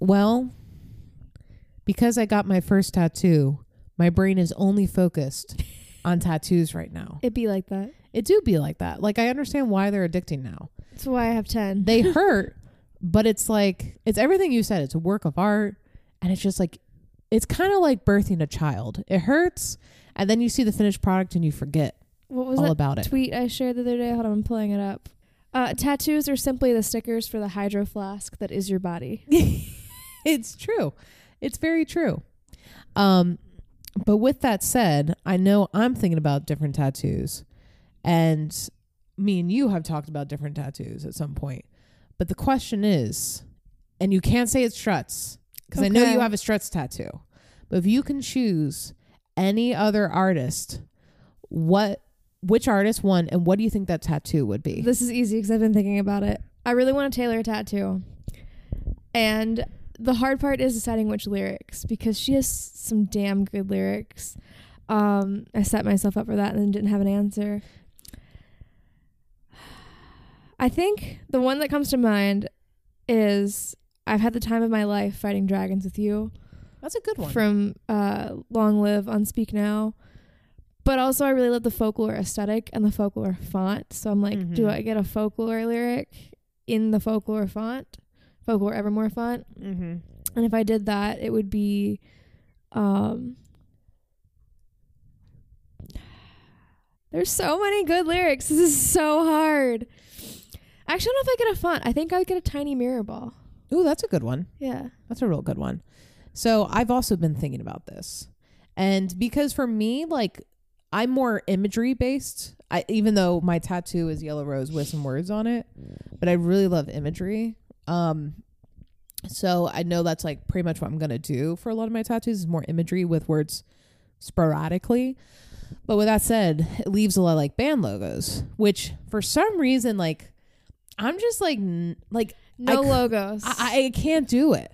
Well, because I got my first tattoo, my brain is only focused on tattoos right now. It'd be like that. It do be like that. Like, I understand why they're addicting now. That's why I have 10. They hurt, but it's like, it's everything you said. It's a work of art. And it's just like, it's kind of like birthing a child. It hurts. And then you see the finished product and you forget what was all that about it. Tweet I shared the other day. Hold on, I'm pulling it up. Tattoos are simply the stickers for the hydro flask that is your body. It's true. It's very true. But with that said, I know I'm thinking about different tattoos. And me and you have talked about different tattoos at some point. But the question is, and you can't say it's Struts, because okay, I know you have a Struts tattoo. But if you can choose any other artist, which artist won, and what do you think that tattoo would be? This is easy because I've been thinking about it. I really want to tailor a tattoo. And the hard part is deciding which lyrics, because she has some damn good lyrics. I set myself up for that and then didn't have an answer. I think the one that comes to mind is I've had the time of my life fighting dragons with you. That's a good one. From Long Live on Speak Now. But also I really love the folklore aesthetic and the folklore font. So I'm like, do I get a folklore lyric in the folklore font? Folklore Evermore font? Mm-hmm. And if I did that, it would be... There's so many good lyrics. This is so hard. Actually, I don't know if I get a font. I think I would get a tiny mirror ball. Ooh, that's a good one. Yeah. That's a real good one. So I've also been thinking about this. And because for me, like, I'm more imagery based, even though my tattoo is Yellow Rose with some words on it, but I really love imagery. So I know that's like pretty much what I'm going to do for a lot of my tattoos is more imagery with words sporadically. But with that said, it leaves a lot of like band logos, which for some reason, like, I'm just like, no logos. I can't do it.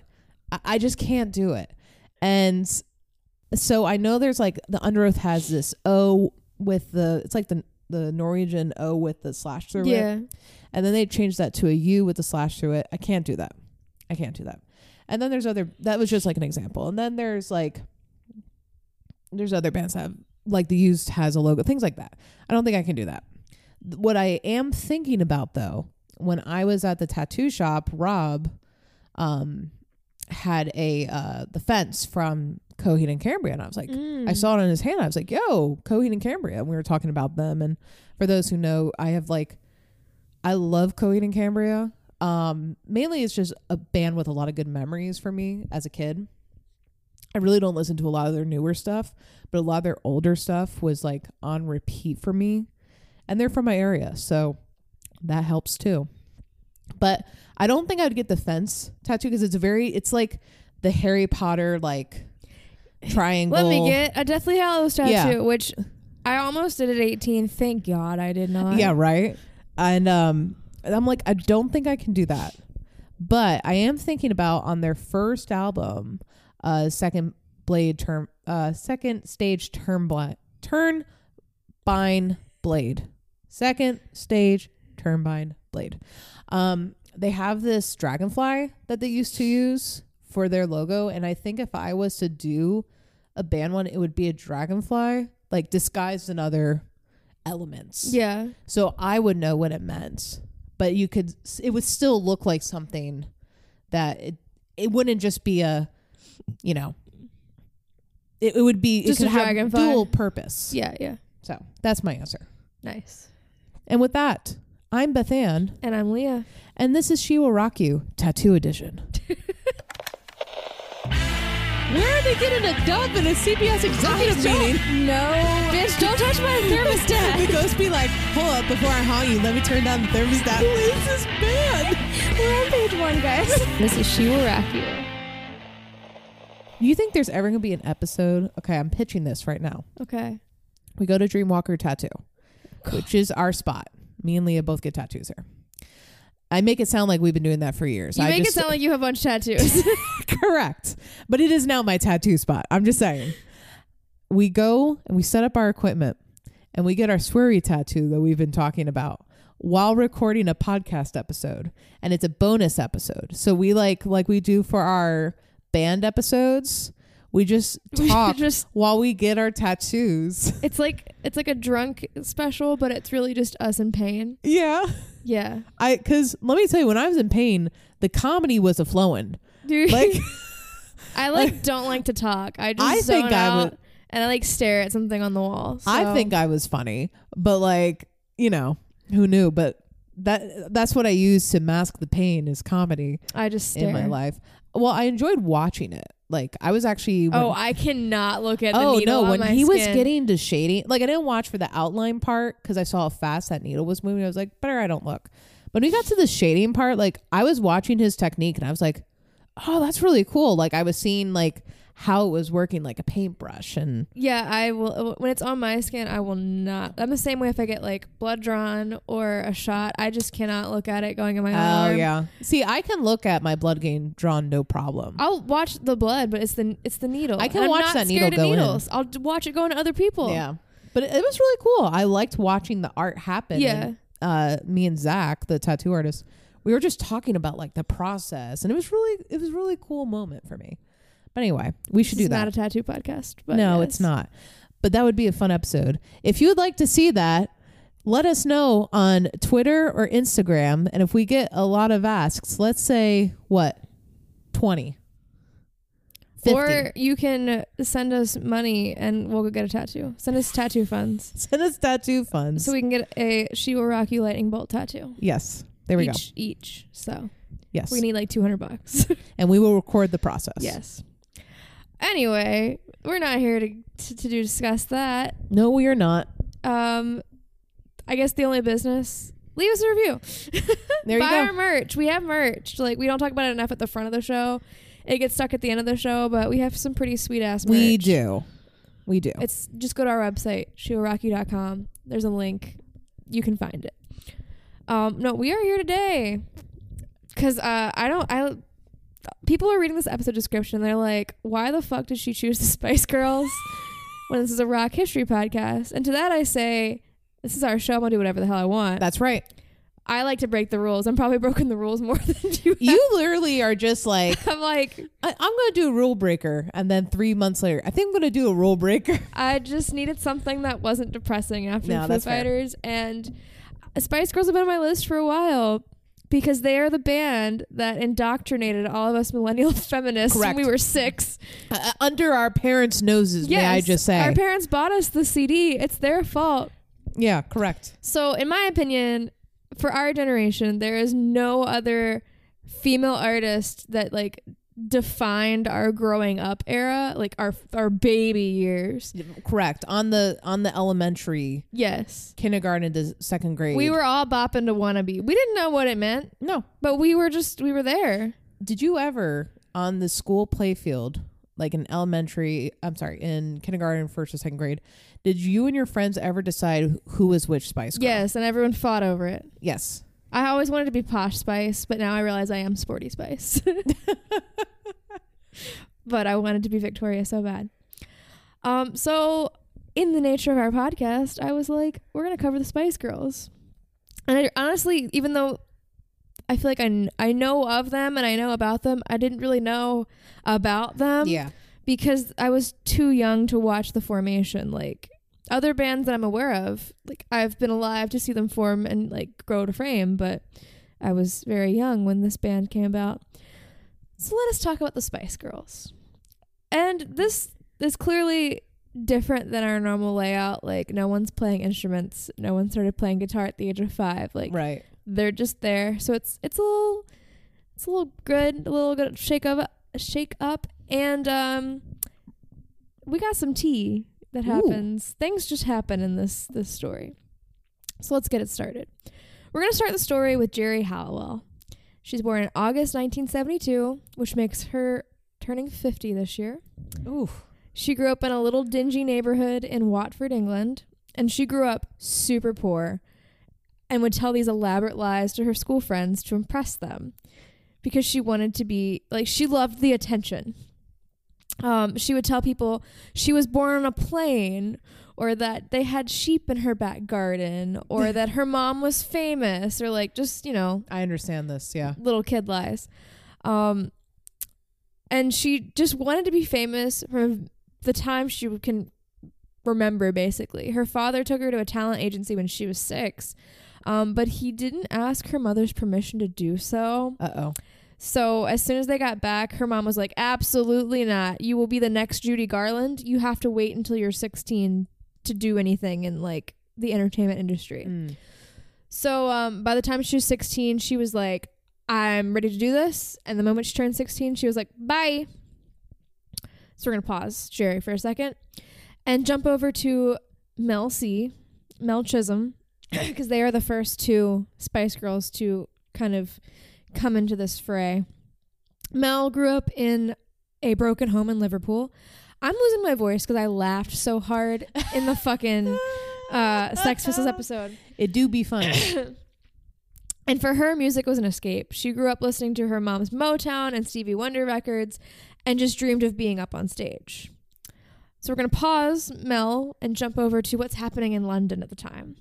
I just can't do it. And so I know there's like the Underoath has this O with the, it's like the Norwegian O with the slash through it. And then they changed that to a U with the slash through it. I can't do that. I can't do that. And then that was just like an example. And then there's other bands that have, like, The Used has a logo, things like that. I don't think I can do that. What I am thinking about, though, when I was at the tattoo shop, Rob had the fence from Coheed and Cambria, and I was like, I saw it in his hand. I was like, yo, Coheed and Cambria. And we were talking about them. And for those who know, I love Coheed and Cambria. Mainly it's just a band with a lot of good memories for me as a kid. I really don't listen to a lot of their newer stuff, but a lot of their older stuff was like on repeat for me, and they're from my area. So that helps too. But I don't think I would get the fence tattoo because it's like the Harry Potter, like triangle. Let me get a Deathly Hallows tattoo, which I almost did at 18. Thank God I did not. Yeah. Right. And, I'm like, I don't think I can do that, but I am thinking about on their first album, Second Stage Turbine Blade. Second Stage Turbine Blade. They have this dragonfly that they used to use for their logo, and I think if I was to do a band one, it would be a dragonfly, like disguised in other elements. Yeah. So I would know what it meant, but it would still look like something that it wouldn't just be a, you know, it would be just it could have dual purpose. Yeah. So that's my answer. Nice. And with that, I'm Beth Ann. And I'm Leah. And this is She Will Rock You Tattoo Edition. Where are they getting a dub in a CBS executive meeting? No. Bitch, don't touch my thermostat. The ghost be like, hold up, before I haunt you, let me turn down the thermostat. Who is this band? We're on page 1, guys. This is She Will Rock You. You think there's ever gonna be an episode? Okay, I'm pitching this right now. Okay, we go to Dreamwalker Tattoo, which is our spot. Me and Leah both get tattoos there. I make it sound like we've been doing that for years. I make it sound like you have a bunch of tattoos. Correct, but it is now my tattoo spot. I'm just saying. We go and we set up our equipment, and we get our sweary tattoo that we've been talking about while recording a podcast episode, and it's a bonus episode. So we like we do for our band episodes, we just talk while we get our tattoos. It's like a drunk special, but it's really just us in pain. Yeah. Because let me tell you, when I was in pain, the comedy was a flowing. Dude, I don't like to talk. I stare at something on the wall. So. I think I was funny, but who knew? But that's what I used to mask the pain is comedy. I just stare. In my life. Well, I enjoyed watching it. I was actually. I cannot look at the needle. Oh no! When he was getting to shading, I didn't watch for the outline part because I saw how fast that needle was moving. I was like, better I don't look. But when he got to the shading part, I was watching his technique and I was like, oh, that's really cool. I was seeing how it was working like a paintbrush. And yeah, I will. When it's on my skin, I will not. I'm the same way if I get blood drawn or a shot. I just cannot look at it going in my arm. Oh yeah. See, I can look at my blood getting drawn, no problem. I'll watch the blood, but it's the needle. I can I'm watch not that needle of go needles. In. I'll watch it go into other people. Yeah, but it was really cool. I liked watching the art happen. Yeah. And, me and Zach, the tattoo artist, we were just talking about the process, and it was really cool moment for me. But anyway, we should do that. It's not a tattoo podcast. But no, yes. It's not. But that would be a fun episode. If you would like to see that, let us know on Twitter or Instagram. And if we get a lot of asks, let's say, what, 20? 50. Or you can send us money and we'll go get a tattoo. Send us tattoo funds. Send us tattoo funds. So we can get a She Will Rock You lightning bolt tattoo. Yes. There we go. Each. So yes. We need $200. And we will record the process. Yes. Anyway, we're not here to discuss that. No, we are not. I guess the only business, leave us a review. There you go. Buy our merch. We have merch. We don't talk about it enough at the front of the show. It gets stuck at the end of the show, but we have some pretty sweet ass merch. We do. It's just go to our website, shewillrockyou.com. There's a link. You can find it. No, we are here today because people are reading this episode description and they're like, why the fuck did she choose the Spice Girls when this is a rock history podcast? And to that I say, this is our show. I'm gonna do whatever the hell I want. That's right. I like to break the rules. I'm probably broken the rules more than you. You literally are just I'm gonna do a rule breaker, and then 3 months later, I think I'm gonna do a rule breaker. I just needed something that wasn't depressing after Foo Fighters, and Spice Girls have been on my list for a while. Because they are the band that indoctrinated all of us millennial feminists when we were 6. Under our parents' noses, yes, may I just say. Our parents bought us the CD. It's their fault. Yeah, correct. So in my opinion, for our generation, there is no other female artist that defined our growing up era, our baby years. Correct. On the elementary, yes, kindergarten to second grade, we were all bopping to Wannabe. We didn't know what it meant. No, but we were there. Did you ever on the school playfield, in kindergarten, first or second grade, did you and your friends ever decide who was which Spice Girl? Yes, and everyone fought over it. Yes. I always wanted to be Posh Spice, but now I realize I am Sporty Spice. But I wanted to be Victoria so bad. So in the nature of our podcast, I was like, we're going to cover the Spice Girls. And I honestly, even though I feel like I know of them and I know about them, I didn't really know about them. Yeah. Because I was too young to watch the formation. Other bands that I'm aware of, I've been alive to see them form and grow to fame, but I was very young when this band came about. So let us talk about the Spice Girls. And this is clearly different than our normal layout. No one's playing instruments. No one started playing guitar at the age of 5. Right. They're just there. So it's a little good shake up. And we got some tea. That happens. Ooh. Things just happen in this story. So let's get it started. We're going to start the story with Geri Halliwell. She's born in August 1972, which makes her turning 50 this year. Ooh. She grew up in a little dingy neighborhood in Watford, England, and she grew up super poor and would tell these elaborate lies to her school friends to impress them because she wanted to be she loved the attention. she would tell people she was born on a plane, or that they had sheep in her back garden, or that her mom was famous, or like just, you know. I understand this, yeah. Little kid lies. And she just wanted to be famous from the time she can remember, basically. Her father took her to a talent agency when she was 6, but he didn't ask her mother's permission to do so. Uh-oh. So as soon as they got back, her mom was like, absolutely not. You will be the next Judy Garland. You have to wait until you're 16 to do anything in like the entertainment industry. Mm. So by the time she was 16, she was like, I'm ready to do this. And the moment she turned 16, she was like, bye. So we're going to pause, Geri, for a second and jump over to Mel C, Mel Chisholm, because they are the first two Spice Girls to kind of come into this fray. Mel grew up in a broken home in Liverpool. I'm losing my voice because I laughed so hard in the fucking Sex Pistols episode. It do be funny. And for her, music was an escape. She grew up listening to her mom's Motown and Stevie Wonder records and just dreamed of being up on stage. So we're going to pause Mel and jump over to what's happening in London at the time.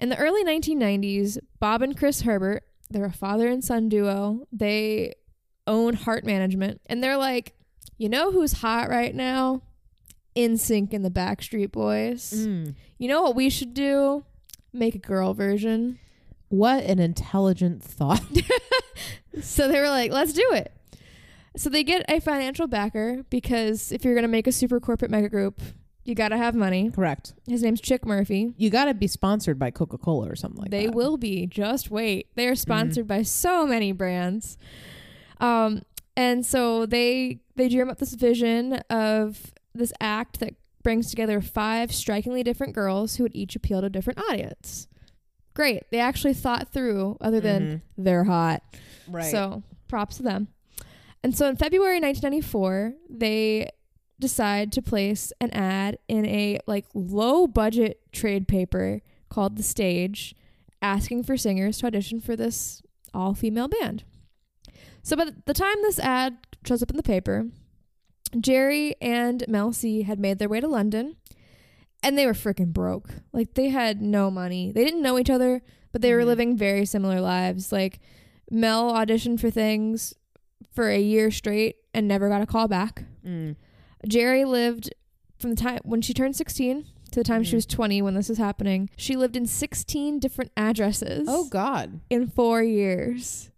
In the early 1990s, Bob and Chris Herbert, they're a father and son duo. They own Heart Management. And they're like, you know who's hot right now? NSYNC and the Backstreet Boys. Mm. You know what we should do? Make a girl version. What an intelligent thought. So they were like, let's do it. So they get a financial backer, because if you're going to make a super corporate megagroup, you got to have money. Correct. His name's Chick Murphy. You got to be sponsored by Coca-Cola or something like that. They will be. Just wait. They are sponsored by so many brands. And so they dream up this vision of this act that brings together 5 strikingly different girls who would each appeal to a different audience. Great. They actually thought through, other than they're hot. Right. So props to them. And so in February 1994, they decide to place an ad in a like low budget trade paper called The Stage, asking for singers to audition for this all-female band. So by the time this ad shows up in the paper, Geri and Mel C had made their way to London, and they were freaking broke. Like, they had no money. They didn't know each other, but they were living very similar lives. Like, Mel auditioned for things for a year straight and never got a call back. Geri lived from the time when she turned 16 to the time she was 20 when this was happening. She lived in 16 different addresses. Oh, God. In 4 years.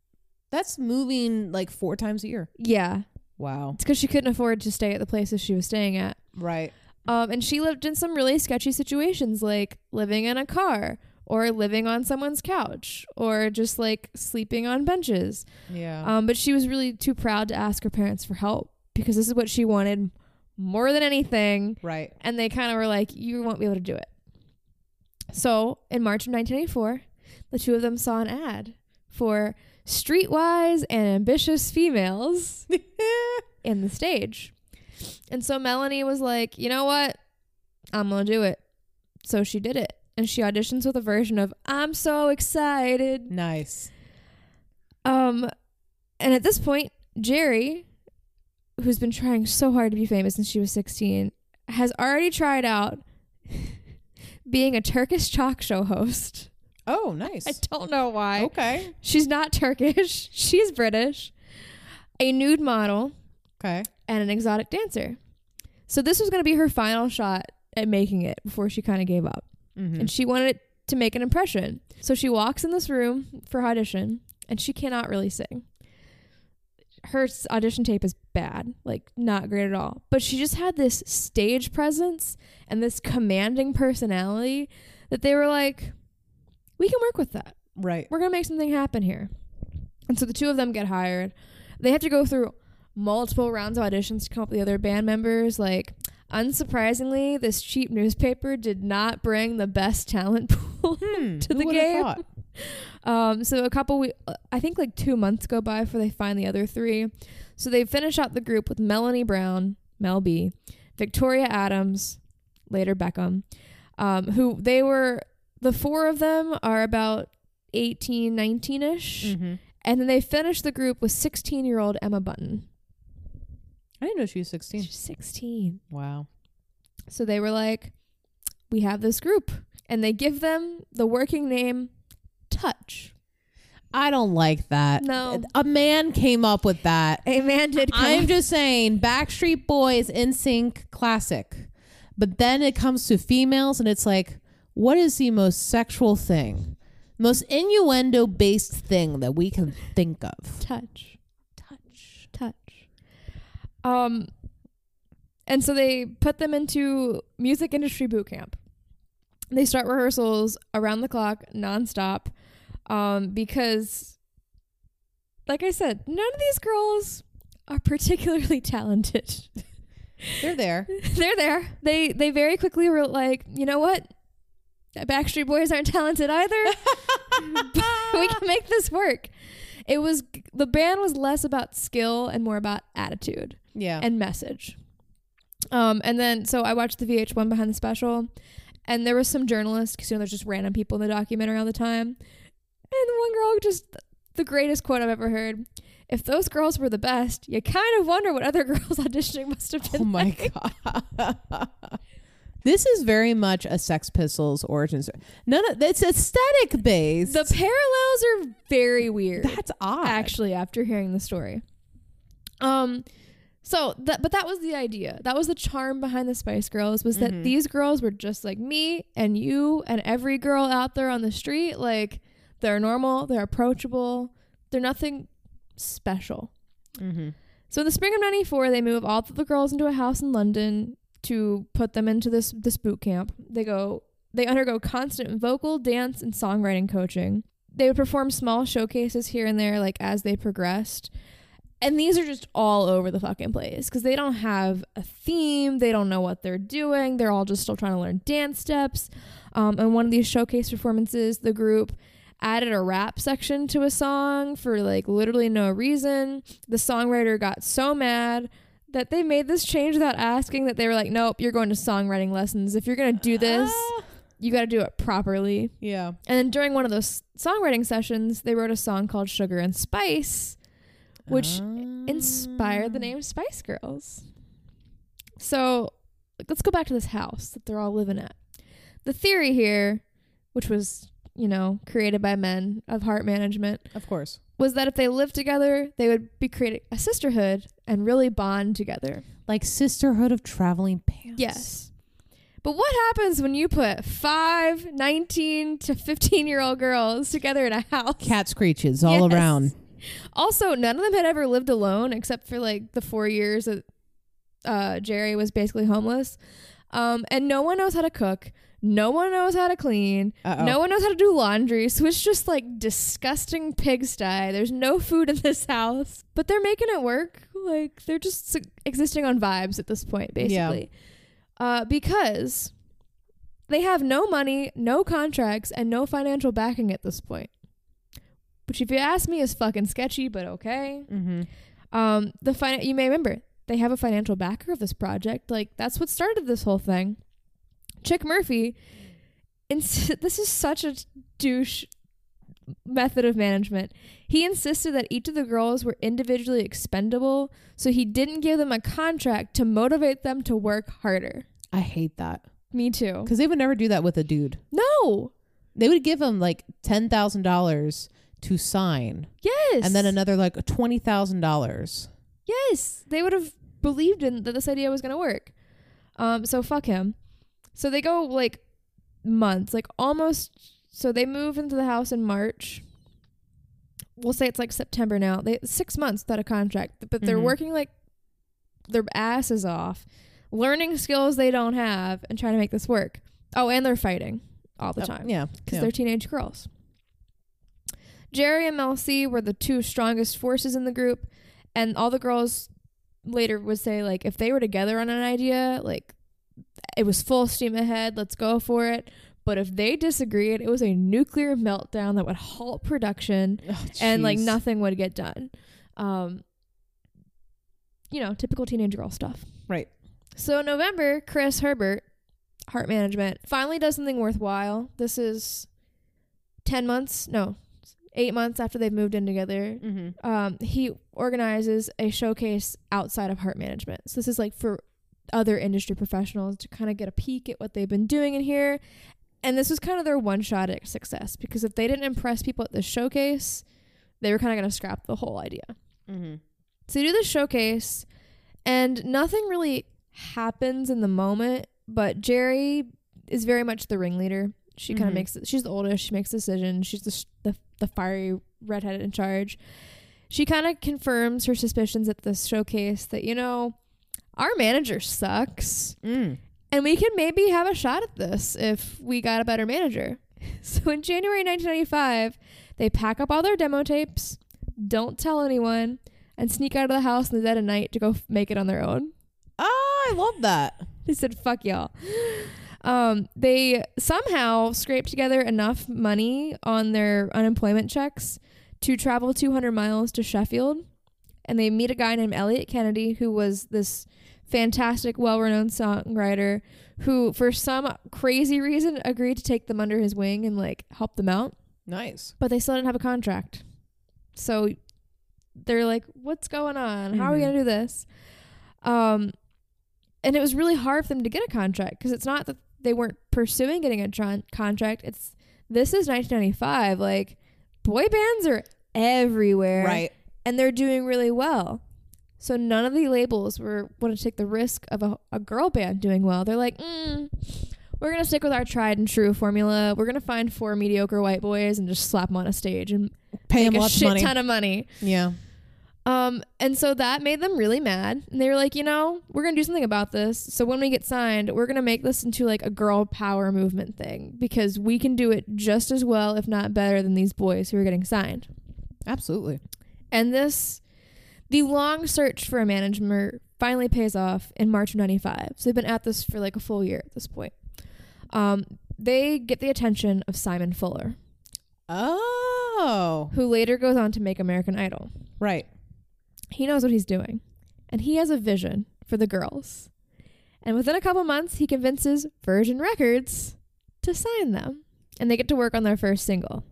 That's moving like 4 times a year. Yeah. Wow. It's because she couldn't afford to stay at the places she was staying at. Right. And she lived in some really sketchy situations, like living in a car or living on someone's couch or just like sleeping on benches. Yeah. But she was really too proud to ask her parents for help, because this is what she wanted more than anything. Right. And they kind of were like, you won't be able to do it. So in March of 1984, the two of them saw an ad for streetwise and ambitious females in The Stage. And so Melanie was like, you know what? I'm going to do it. So she did it. And she auditions with a version of I'm So Excited. Nice. And at this point, Geri, who's been trying so hard to be famous since she was 16, has already tried out being a Turkish talk show host. Oh, nice. I don't know why. Okay. She's not Turkish. She's British. A nude model. Okay. And an exotic dancer. So this was going to be her final shot at making it before she kind of gave up. Mm-hmm. And she wanted it to make an impression. So she walks in this room for audition, and she cannot really sing. Her audition tape is bad, like not great at all. But she just had this stage presence and this commanding personality that they were like, we can work with that. Right. We're going to make something happen here. And so the two of them get hired. They have to go through multiple rounds of auditions to come up with the other band members. Like, unsurprisingly, this cheap newspaper did not bring the best talent pool to the game. Thought? So a couple weeks, I think like 2 months go by before they find the other 3. So they finish out the group with Melanie Brown, Mel B, Victoria Adams, later Beckham, who they were, the 4 of them are about 18, 19-ish. And then they finish the group with 16-year-old Emma Button. I didn't know she was 16. She's 16. Wow. So they were like, we have this group. And they give them the working name Touch. I don't like that. No. A man came up with that. A man did come. I'm just saying, Backstreet Boys, NSYNC, classic. But then it comes to females and it's like, what is the most sexual thing? Most innuendo-based thing that we can think of? Touch. Touch. Touch. And so they put them into music industry boot camp. They start rehearsals around the clock, nonstop. Because, like I said, none of these girls are particularly talented. They're there. They're there. They very quickly were like, you know what? Backstreet Boys aren't talented either. We can make this work. It was, the band was less about skill and more about attitude. Yeah. And message. And then, so I watched the VH1 Behind the Special, and there was some journalists, because, you know, there's just random people in the documentary all the time. And one girl, just the greatest quote I've ever heard. If those girls were the best, you kind of wonder what other girls auditioning must have been. Oh my God. This is very much a Sex Pistols origin story. None of it's aesthetic based. The parallels are very weird. That's odd. Actually, after hearing the story. So that was the idea. That was the charm behind the Spice Girls, was that these girls were just like me and you and every girl out there on the street. Like, they're normal, they're approachable, they're nothing special. So in the spring of 94, they move all the girls into a house in London to put them into this boot camp. They undergo constant vocal, dance, and songwriting coaching. They would perform small showcases here and there, like, as they progressed. And these are just all over the fucking place, because they don't have a theme. They don't know what they're doing. They're all just still trying to learn dance steps. And one of these showcase performances, the group added a rap section to a song for, like, literally no reason. The songwriter got so mad that they made this change without asking, that they were like, nope, you're going to songwriting lessons. If you're going to do this, you got to do it properly. Yeah. And then during one of those songwriting sessions, they wrote a song called Sugar and Spice, which inspired the name Spice Girls. So let's go back to this house that they're all living at. The theory here, which was, you know, created by men of Heart Management, of course, was that if they lived together, they would be creating a sisterhood and really bond together. Like Sisterhood of Traveling Pants. Yes. But what happens when you put 5, 19 to 15-year-old girls together in a house? Cat screeches all around. Also, none of them had ever lived alone, except for, like, the 4 years that Geri was basically homeless. And no one knows how to cook. No one knows how to clean. Uh-oh. No one knows how to do laundry. So it's just like disgusting pigsty. There's no food in this house, but they're making it work. Like, they're just existing on vibes at this point, basically. Yeah. Because they have no money, no contracts, and no financial backing at this point. Which, if you ask me, is fucking sketchy, but okay. You may remember, they have a financial backer of this project. Like, that's what started this whole thing. Chick Murphy, this is such a douche method of management. He insisted that each of the girls were individually expendable, so he didn't give them a contract to motivate them to work harder. I hate that. Me too. Because they would never do that with a dude. No. They would give him like $10,000 to sign. Yes. And then another like $20,000. Yes. They would have believed in that this idea was going to work. So fuck him. So they go like months, like almost. So they move into the house in March. We'll say it's like September now. 6 months without a contract, but they're working like their asses off, learning skills they don't have and trying to make this work. Oh, and they're fighting all the time. Yeah. Because they're teenage girls. Geri and Mel C were the two strongest forces in the group. And all the girls later would say, like, if they were together on an idea, like, it was full steam ahead, let's go for it. But if they disagreed, it was a nuclear meltdown that would halt production and like nothing would get done. You know, typical teenage girl stuff. Right. So in November, Chris Herbert, Heart Management, finally does something worthwhile. This is 8 months after they've moved in together. He organizes a showcase outside of Heart Management. So this is like for other industry professionals to kind of get a peek at what they've been doing in here. And this was kind of their one shot at success, because if they didn't impress people at the showcase, they were kind of going to scrap the whole idea. Mm-hmm. So you do the showcase and nothing really happens in the moment, but Geri is very much the ringleader. She kind of makes it. She's the oldest. She makes decisions. She's the fiery redhead in charge. She kind of confirms her suspicions at this showcase that, you know, our manager sucks. Mm. And we can maybe have a shot at this if we got a better manager. So in January 1995, they pack up all their demo tapes, don't tell anyone, and sneak out of the house in the dead of night to go make it on their own. Oh, I love that. They said, fuck y'all. They somehow scraped together enough money on their unemployment checks to travel 200 miles to Sheffield. And they meet a guy named Elliot Kennedy, who was this fantastic, well-renowned songwriter who, for some crazy reason, agreed to take them under his wing and like help them out. Nice. But they still didn't have a contract. So they're like, what's going on? How are we going to do this? And it was really hard for them to get a contract, because it's not that they weren't pursuing getting a contract. It's, this is 1995. Like, boy bands are everywhere. Right. And they're doing really well. So none of the labels want to take the risk of a girl band doing well. They're like, we're going to stick with our tried and true formula. We're going to find four mediocre white boys and just slap them on a stage and pay them a shit ton of money. Yeah. And so that made them really mad. And they were like, you know, we're going to do something about this. So when we get signed, we're going to make this into like a girl power movement thing, because we can do it just as well, if not better, than these boys who are getting signed. Absolutely. And the long search for a manager finally pays off in March of 95. So they've been at this for like a full year at this point. They get the attention of Simon Fuller. Oh. Who later goes on to make American Idol. Right. He knows what he's doing. And he has a vision for the girls. And within a couple months, he convinces Virgin Records to sign them. And they get to work on their first single.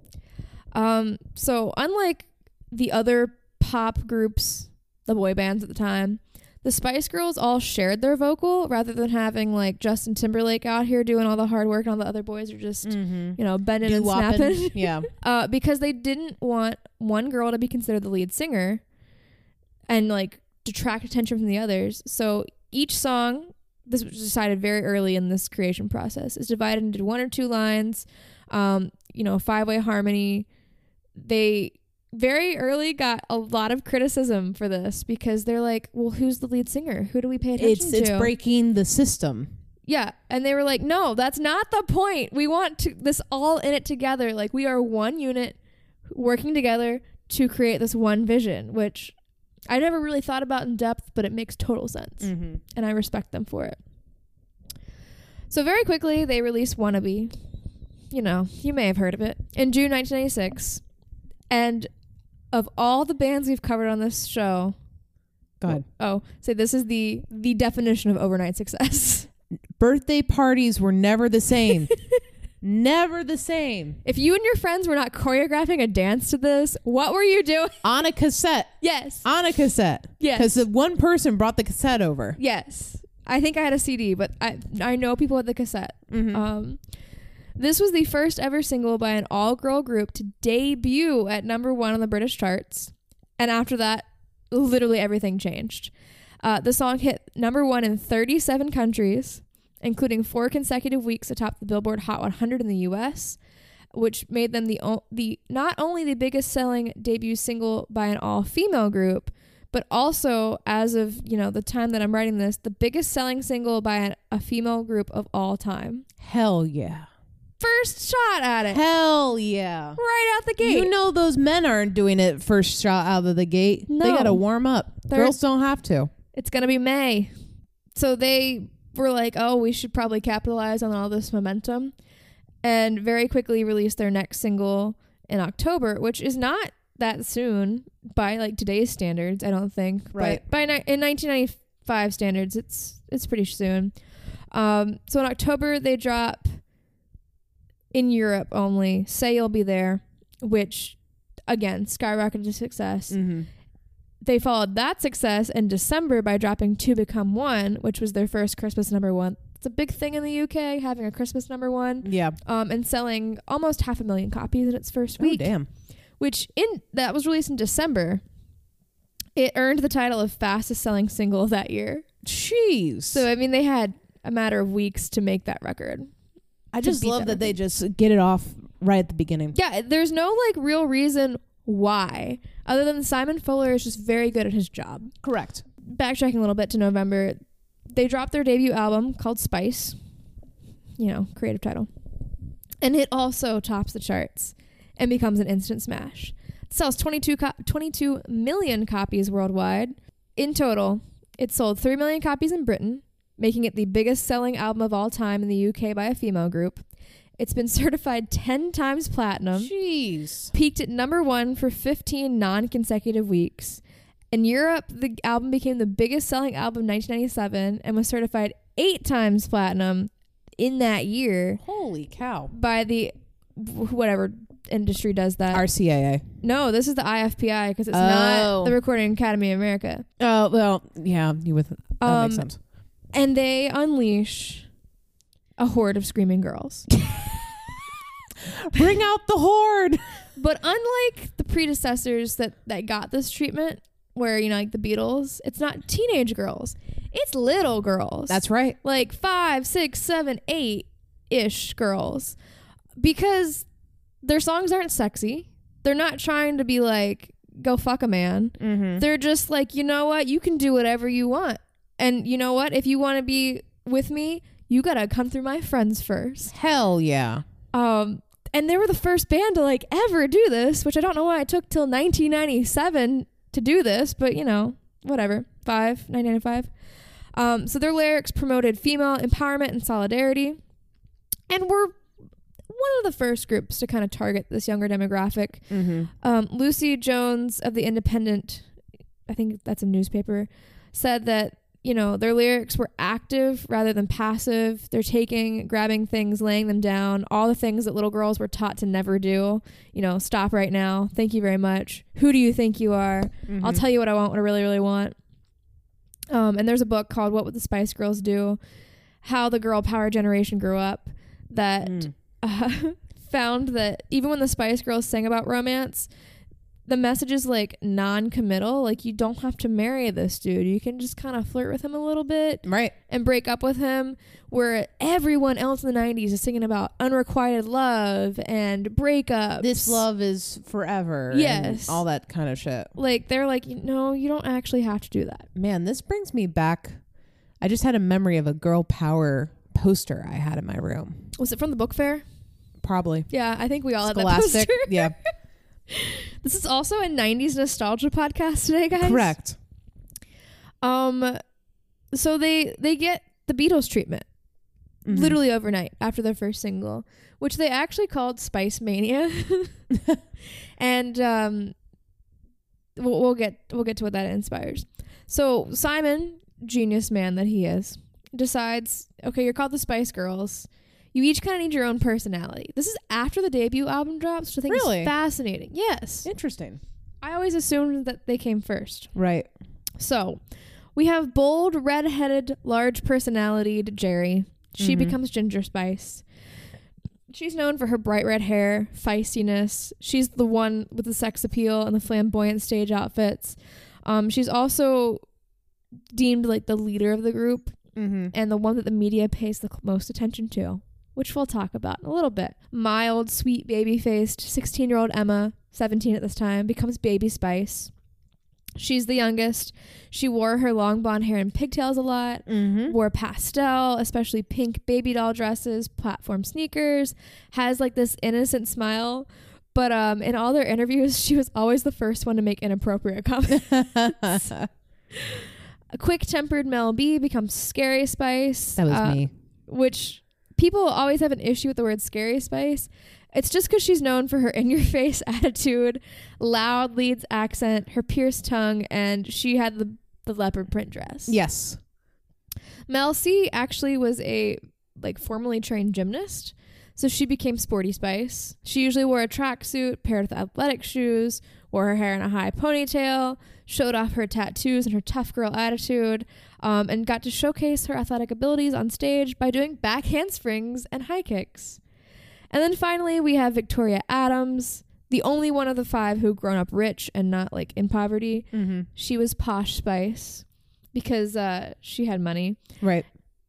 So unlike the other pop groups, the boy bands at the time, the Spice Girls all shared their vocal, rather than having like Justin Timberlake out here doing all the hard work and all the other boys are just, you know, bending and snapping. Yeah. Because they didn't want one girl to be considered the lead singer and like detract attention from the others. So each song, this was decided very early in this creation process, is divided into one or two lines, you know, five-way harmony. They very early got a lot of criticism for this, because they're like, well, who's the lead singer? Who do we pay attention to? It's breaking the system. Yeah. And they were like, no, that's not the point. We want to this all in it together. Like, we are one unit working together to create this one vision, which I never really thought about in depth, but it makes total sense. Mm-hmm. And I respect them for it. So very quickly, they released Wannabe. You know, you may have heard of it. In June 1996. And of all the bands we've covered on this show, go ahead. So this is the definition of overnight success. Birthday parties were never the same. Never the same. If you and your friends were not choreographing a dance to this, what were you doing? On a cassette. Yes. On a cassette. Yes. Because one person brought the cassette over. Yes. I think I had a CD, but I know people had the cassette. Mm-hmm. This was the first ever single by an all-girl group to debut at number one on the British charts. And after that, literally everything changed. The song hit number one in 37 countries, including 4 consecutive weeks atop the Billboard Hot 100 in the U.S., which made them the not only the biggest selling debut single by an all-female group, but also, as of, you know, the time that I'm writing this, the biggest selling single by a female group of all time. Hell yeah. First shot at it. Hell yeah. Right out the gate. You know those men aren't doing it first shot out of the gate. No. They got to warm up. Girls don't have to. It's going to be May. So they were like, oh, we should probably capitalize on all this momentum. And very quickly released their next single in October, which is not that soon by like today's standards, I don't think. Right. But in 1995 standards, it's pretty soon. So in October, they drop, in Europe only, Say You'll Be There, which again skyrocketed to success. Mm-hmm. They followed that success in December by dropping Two Become One, which was their first Christmas number one. It's a big thing in the UK, having a Christmas number one. Yeah. And selling almost 500,000 copies in its first week. Oh, damn. Which that was released in December. It earned the title of fastest selling single of that year. Jeez. So, I mean, they had a matter of weeks to make that record. I just love that they just get it off right at the beginning. Yeah, there's no like real reason why, other than Simon Fuller is just very good at his job. Correct. Backtracking a little bit to November, they dropped their debut album called Spice, you know, creative title. And it also tops the charts and becomes an instant smash. It sells 22 million copies worldwide. In total, it sold 3 million copies in Britain, making it the biggest selling album of all time in the UK by a female group. It's been certified 10 times platinum. Jeez. Peaked at number one for 15 non-consecutive weeks. In Europe, the album became the biggest selling album in 1997 and was certified 8 times platinum in that year. Holy cow. By the whatever industry does that. RCAA. No, this is the IFPI because it's not the Recording Academy of America. Oh, well, yeah, that makes sense. And they unleash a horde of screaming girls. Bring out the horde. But unlike the predecessors that got this treatment, where, you know, like the Beatles, it's not teenage girls, it's little girls. That's right. Like 5, 6, 7, 8-ish girls, because their songs aren't sexy. They're not trying to be like, go fuck a man. Mm-hmm. They're just like, you know what? You can do whatever you want. And you know what? If you want to be with me, you got to come through my friends first. Hell yeah. And they were the first band to like ever do this, which I don't know why it took till 1997 to do this, but you know, whatever. 1995. So their lyrics promoted female empowerment and solidarity, and were one of the first groups to kind of target this younger demographic. Mm-hmm. Lucy Jones of The Independent, I think that's a newspaper, said that, you know, their lyrics were active rather than passive. They're grabbing things, laying them down, all the things that little girls were taught to never do. You know, stop right now. Thank you very much. Who do you think you are? Mm-hmm. I'll tell you what I want, what I really, really want. And there's a book called What Would the Spice Girls Do? How the Girl Power Generation Grew Up, that found that even when the Spice Girls sang about romance, the message is like non-committal. Like, you don't have to marry this dude. You can just kind of flirt with him a little bit, right? And break up with him. Where everyone else in the 90s is singing about unrequited love and breakups. This love is forever. Yes. And all that kind of shit. Like, they're like, no, you don't actually have to do that. Man, this brings me back. I just had a memory of a Girl Power poster I had in my room. Was it from the book fair? Probably. Yeah, I think we all had that poster. Yeah. This is also a 90s nostalgia podcast today, guys. Correct. So they get the Beatles treatment literally overnight after their first single, which they actually called Spice Mania. And we'll get to what that inspires. So Simon, genius man that he is, decides, okay, you're called the Spice Girls. You each kind of need your own personality. This is after the debut album drops, which I think is fascinating. Yes. Interesting. I always assumed that they came first. Right. So we have bold, red-headed, large personality-ed Geri. She becomes Ginger Spice. She's known for her bright red hair, feistiness. She's the one with the sex appeal and the flamboyant stage outfits. She's also deemed like the leader of the group and the one that the media pays the most attention to, which we'll talk about in a little bit. Mild, sweet, baby-faced 16-year-old Emma, 17 at this time, becomes Baby Spice. She's the youngest. She wore her long blonde hair and pigtails a lot, wore pastel, especially pink baby doll dresses, platform sneakers, has like this innocent smile. But in all their interviews, she was always the first one to make inappropriate comments. A quick-tempered Mel B becomes Scary Spice. That was me. Which... people always have an issue with the word Scary Spice. It's just because she's known for her in-your-face attitude, loud Leeds accent, her pierced tongue, and she had the leopard print dress. Yes. Mel C actually was a like formally trained gymnast, so she became Sporty Spice. She usually wore a tracksuit paired with athletic shoes, wore her hair in a high ponytail, showed off her tattoos and her tough girl attitude, and got to showcase her athletic abilities on stage by doing back handsprings and high kicks. And then finally, we have Victoria Adams, the only one of the five who grown up rich and not like in poverty. Mm-hmm. She was Posh Spice because she had money. Right.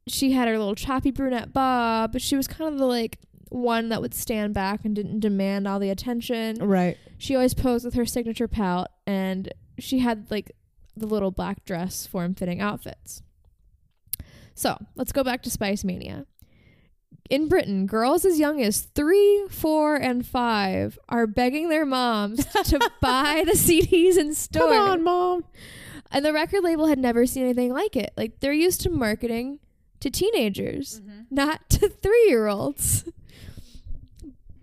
She had her little choppy brunette bob. She was kind of the like one that would stand back and didn't demand all the attention. Right. She always posed with her signature pout, and she had like the little black dress form-fitting outfits. So let's go back to Spice Mania. In Britain, girls as young as 3, 4, and 5 are begging their moms to buy the CDs in store. Come on, Mom. And the record label had never seen anything like it. Like, they're used to marketing to teenagers, mm-hmm. not to 3-year-olds.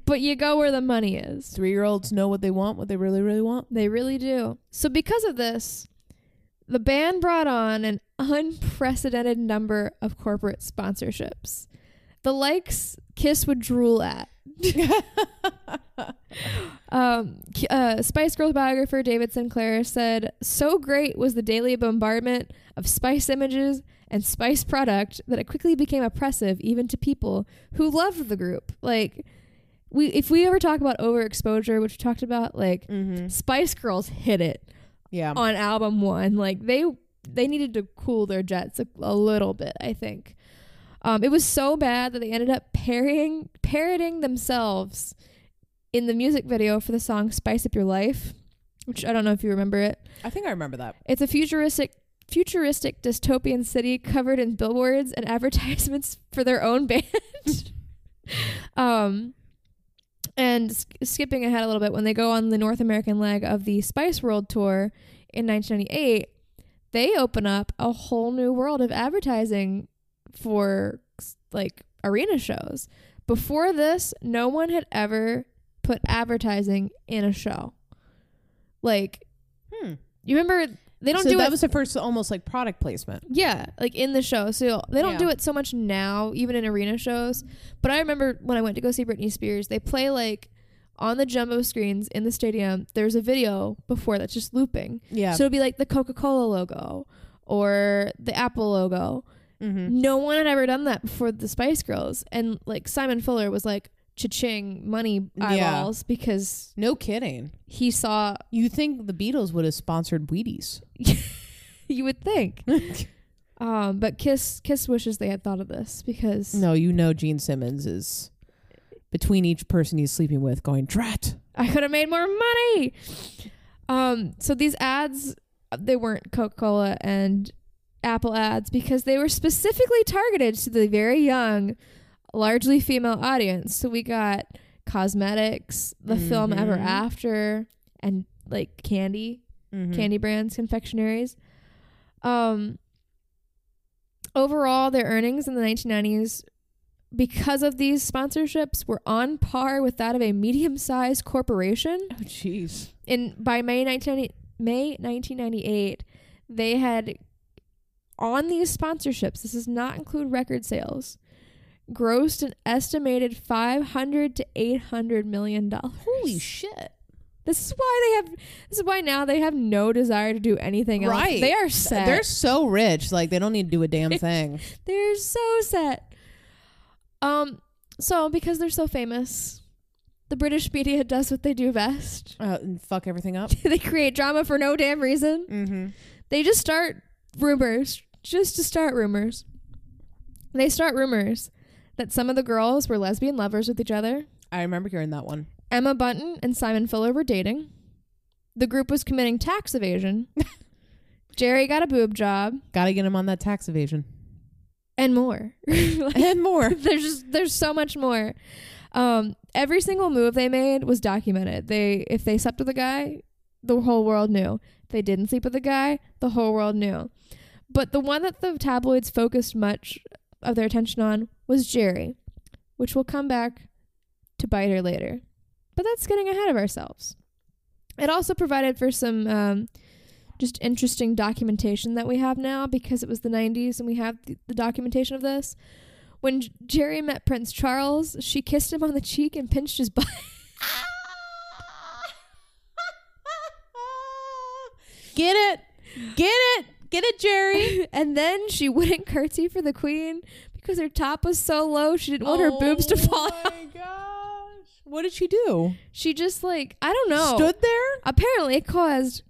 But you go where the money is. 3-year-olds know what they want, what they really, really want. They really do. So because of this, the band brought on an unprecedented number of corporate sponsorships. The likes Kiss would drool at. Spice Girls biographer David Sinclair said, "So great was the daily bombardment of Spice images and Spice product that it quickly became oppressive even to people who loved the group." Like, if we ever talk about overexposure, which we talked about, like, mm-hmm. Spice Girls hit it on album 1. Like, they needed to cool their jets a little bit, I think. It was so bad that they ended up parroting themselves in the music video for the song Spice Up Your Life, which I don't know if you remember it. I think I remember that. It's a futuristic dystopian city covered in billboards and advertisements for their own band. And skipping ahead a little bit, when they go on the North American leg of the Spice World Tour in 1998, they open up a whole new world of advertising for like arena shows. Before this, no one had ever put advertising in a show. Like, you remember they don't do that. That was the first almost like product placement. Yeah, like in the show. So they don't do it so much now, even in arena shows. But I remember when I went to go see Britney Spears, they play like on the jumbo screens in the stadium. There's a video before that's just looping. Yeah. So it'll be like the Coca-Cola logo or the Apple logo. Mm-hmm. No one had ever done that before the Spice Girls, and like Simon Fuller was like, cha-ching, money eyeballs, because no kidding, he saw. You think the Beatles would have sponsored Wheaties? You would think. But Kiss wishes they had thought of this, because Gene Simmons is between each person he's sleeping with going, "Drat, I could have made more money." So these ads, they weren't Coca-Cola and Apple ads, because they were specifically targeted to the very young, largely female audience. So we got cosmetics, the film Ever After, and like candy brands, confectionaries. Overall, their earnings in the 1990s, because of these sponsorships, were on par with that of a medium-sized corporation. Oh, jeez. And by May 1998, they had, on these sponsorships, this does not include record sales, grossed an estimated $500 to $800 million. Holy shit. This is why now they have no desire to do anything else. Right. They are set. They're so rich, like they don't need to do a damn thing. They're so set. So because they're so famous, the British media does what they do best. And fuck everything up. They create drama for no damn reason. Mm-hmm. They just start rumors just to start rumors. They start rumors that some of the girls were lesbian lovers with each other. I remember hearing that one. Emma Button and Simon Fuller were dating. The group was committing tax evasion. Jerry got a boob job. Gotta get him on that tax evasion. And more. Like, and more. There's so much more. Every single move they made was documented. If they slept with a guy, the whole world knew. If they didn't sleep with a guy, the whole world knew. But the one that the tabloids focused much of their attention on was Geri, which will come back to bite her later. But that's getting ahead of ourselves. It also provided for some just interesting documentation that we have now, because it was the 90s and we have the documentation of this. When Geri met Prince Charles, she kissed him on the cheek and pinched his butt. Get it, Geri. And then she wouldn't curtsy for the queen because her top was so low. She didn't want her boobs to fall out. Oh my gosh. What did she do? She just, like, I don't know. Stood there? Apparently it caused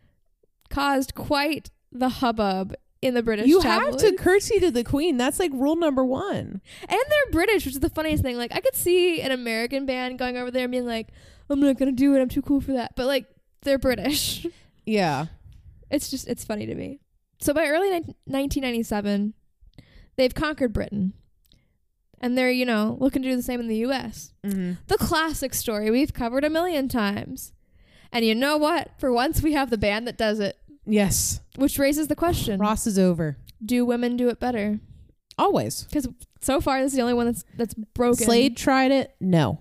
quite the hubbub in the British tabloids. You have to curtsy to the queen. That's like rule number one. And they're British, which is the funniest thing. Like, I could see an American band going over there and being like, I'm not going to do it. I'm too cool for that. But, like, they're British. Yeah. It's funny to me. So by early 1997, they've conquered Britain. And they're, you know, looking to do the same in the U.S. Mm-hmm. The classic story we've covered a million times. And you know what? For once, we have the band that does it. Yes. Which raises the question. Ross is over. Do women do it better? Always. Because so far, this is the only one that's broken. Slade tried it. No.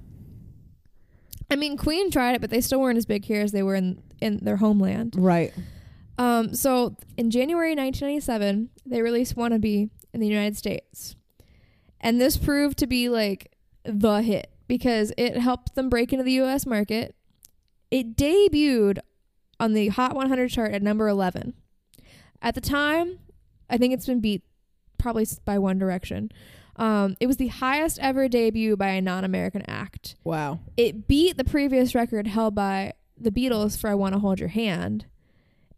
I mean, Queen tried it, but they still weren't as big here as they were in their homeland. Right. So in January 1997, they released Wannabe in the United States. And this proved to be like the hit because it helped them break into the U.S. market. It debuted on the Hot 100 chart at number 11. At the time, I think it's been beat probably by One Direction. It was the highest ever debut by a non-American act. Wow. It beat the previous record held by the Beatles for I Want to Hold Your Hand.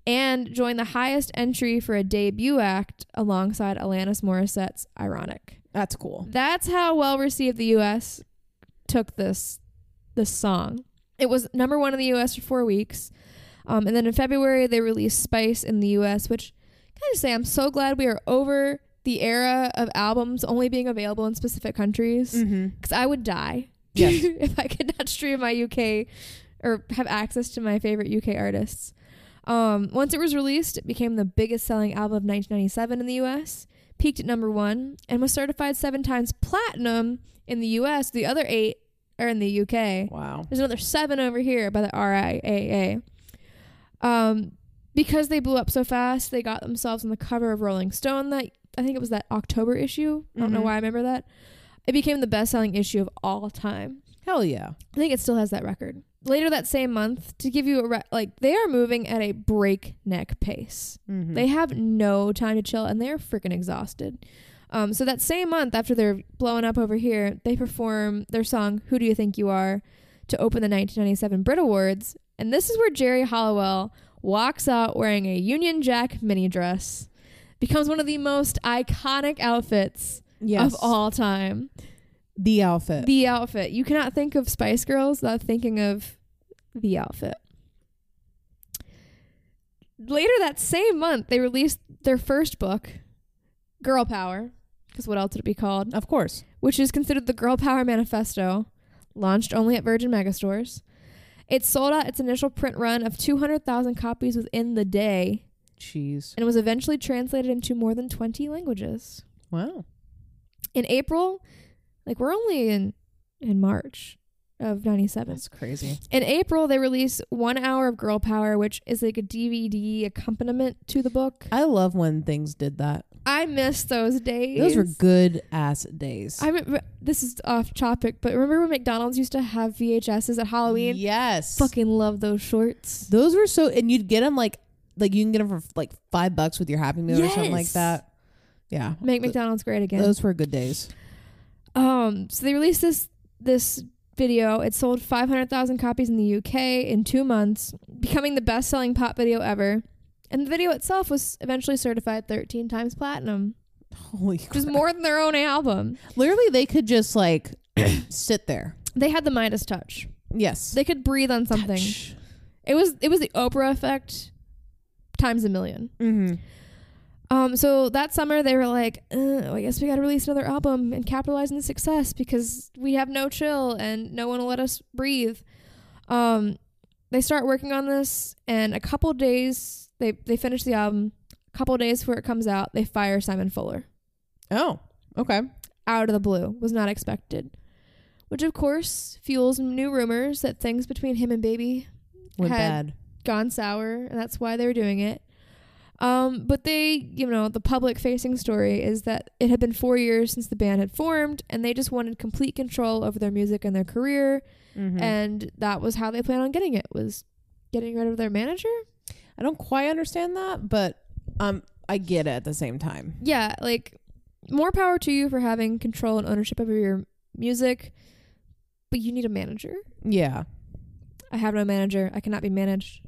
And joined the highest entry for a debut act alongside Alanis Morissette's Ironic. That's cool. That's how well received the U.S. took this song. It was number one in the U.S. for 4 weeks. And then in February, they released Spice in the U.S., which I gotta say, I'm so glad we are over the era of albums only being available in specific countries. Because I would die if I could not stream my UK or have access to my favorite UK artists. Once it was released, it became the biggest selling album of 1997 in the U.S., peaked at number one, and was certified 7 times platinum in the U.S. The other 8 are in the U.K. Wow. There's another 7 over here by the RIAA. Because they blew up so fast, they got themselves on the cover of Rolling Stone that, I think it was that October issue. I don't know why I remember that. It became the best-selling issue of all time. Hell yeah. I think it still has that record. Later that same month, to give you a they are moving at a breakneck pace. They have no time to chill, and they are freaking exhausted. So that same month, after they're blowing up over here, they perform their song "Who Do You Think You Are" to open the 1997 Brit Awards, and this is where Geri Halliwell walks out wearing a Union Jack mini dress, becomes one of the most iconic outfits of all time. The outfit. The outfit. You cannot think of Spice Girls without thinking of the outfit. Later that same month, they released their first book, Girl Power, because what else would it be called? Of course. Which is considered the Girl Power Manifesto, launched only at Virgin Megastores. It sold out its initial print run of 200,000 copies within the day. Jeez. And it was eventually translated into more than 20 languages. Wow. In April... we're only in March of 97. That's crazy. In April, they released 1 hour of Girl Power, which is like a DVD accompaniment to the book. I love when things did that. I miss those days. Those were good ass days. This is off topic, but remember when McDonald's used to have VHSs at Halloween? Yes. Fucking love those shorts. Those were so... And you'd get them like you can get them for like $5 with your Happy Meal or something like that. Yeah. Make McDonald's great again. Those were good days. So they released this video. It sold 500,000 copies in the UK in 2 months, becoming the best-selling pop video ever. And the video itself was eventually certified 13 times platinum. Holy crap. Just more than their own album. Literally, they could just, sit there. They had the Midas touch. Yes. They could breathe on something. Touch. It was the Oprah effect times a million. Mm-hmm. So that summer they were like, I guess we got to release another album and capitalize on the success because we have no chill and no one will let us breathe. They start working on this, and a couple days they finish the album. A couple days before it comes out, they fire Simon Fuller. Oh, okay. Out of the blue. Was not expected. Which, of course, fuels new rumors that things between him and Baby had gone sour, and that's why they were doing it. But they, the public-facing story is that it had been 4 years since the band had formed, and they just wanted complete control over their music and their career, and that was how they planned on getting it, was getting rid of their manager? I don't quite understand that, but I get it at the same time. Yeah, like, more power to you for having control and ownership over your music, but you need a manager. Yeah. I have no manager. I cannot be managed.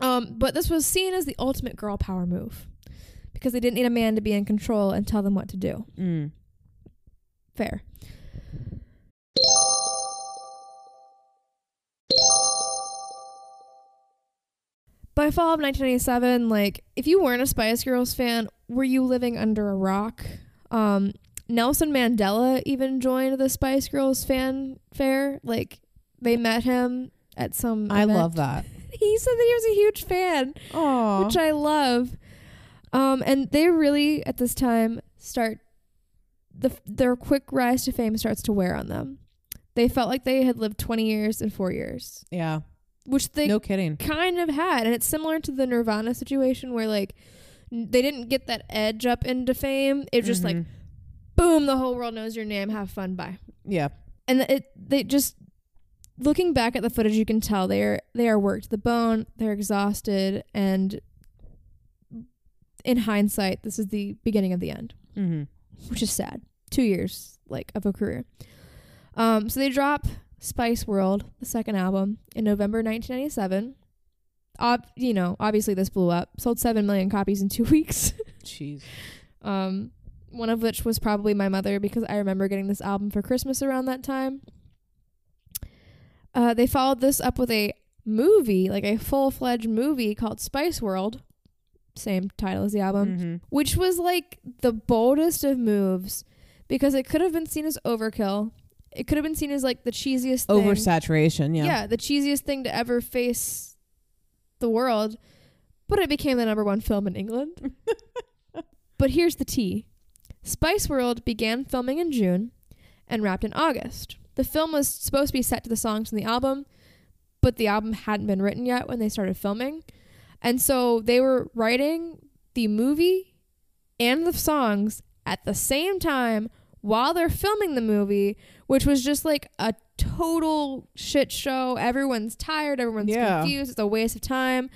But this was seen as the ultimate girl power move because they didn't need a man to be in control and tell them what to do. Mm. Fair. By fall of 1997, like, if you weren't a Spice Girls fan, were you living under a rock? Nelson Mandela even joined the Spice Girls fanfare. Like, they met him at some event. I love that. He said that he was a huge fan. Aww. Which I love. And they really, at this time, start... their quick rise to fame starts to wear on them. They felt like they had lived 20 years in 4 years. Yeah. Which they no kidding. Kind of had. And it's similar to the Nirvana situation where, like, they didn't get that edge up into fame. It was just like, boom, the whole world knows your name. Have fun. Bye. Yeah. And they just... Looking back at the footage, you can tell they are worked to the bone. They're exhausted. And in hindsight, this is the beginning of the end, which is sad. 2 years, like, of a career. So they drop Spice World, the second album, in November 1997. Obviously this blew up. Sold 7 million copies in 2 weeks. Jeez. One of which was probably my mother, because I remember getting this album for Christmas around that time. They followed this up with a movie, like a full-fledged movie called Spice World, same title as the album, which was like the boldest of moves because it could have been seen as overkill. It could have been seen as like the cheesiest thing. Oversaturation, yeah. Yeah, the cheesiest thing to ever face the world, but it became the #1 film in England. But here's the tea. Spice World began filming in June and wrapped in August. The film was supposed to be set to the songs from the album, but the album hadn't been written yet when they started filming. And so they were writing the movie and the songs at the same time while they're filming the movie, which was just like a total shit show. Everyone's tired. Everyone's confused. It's a waste of time.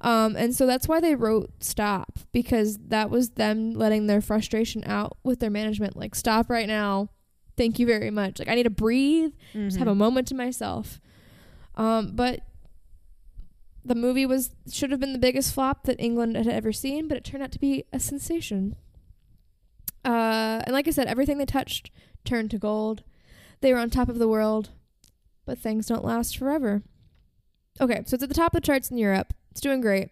And so that's why they wrote Stop, because that was them letting their frustration out with their management. Like, stop right now. Thank you very much. Like, I need to breathe, just have a moment to myself. But the movie should have been the biggest flop that England had ever seen, but it turned out to be a sensation. And like I said, everything they touched turned to gold. They were on top of the world, but things don't last forever. Okay, so it's at the top of the charts in Europe. It's doing great.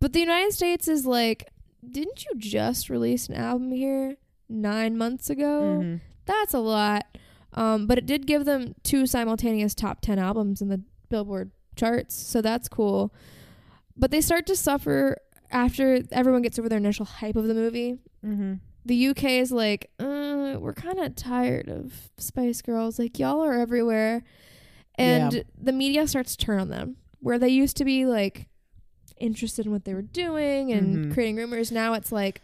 But the United States is like, didn't you just release an album here 9 months ago? That's a lot. But it did give them 2 simultaneous top 10 albums in the Billboard charts, so that's cool. But they start to suffer after everyone gets over their initial hype of the movie. The UK is like, we're kind of tired of Spice Girls. Like, y'all are everywhere. And the media starts to turn on them, where they used to be, like, interested in what they were doing and creating rumors. Now it's like...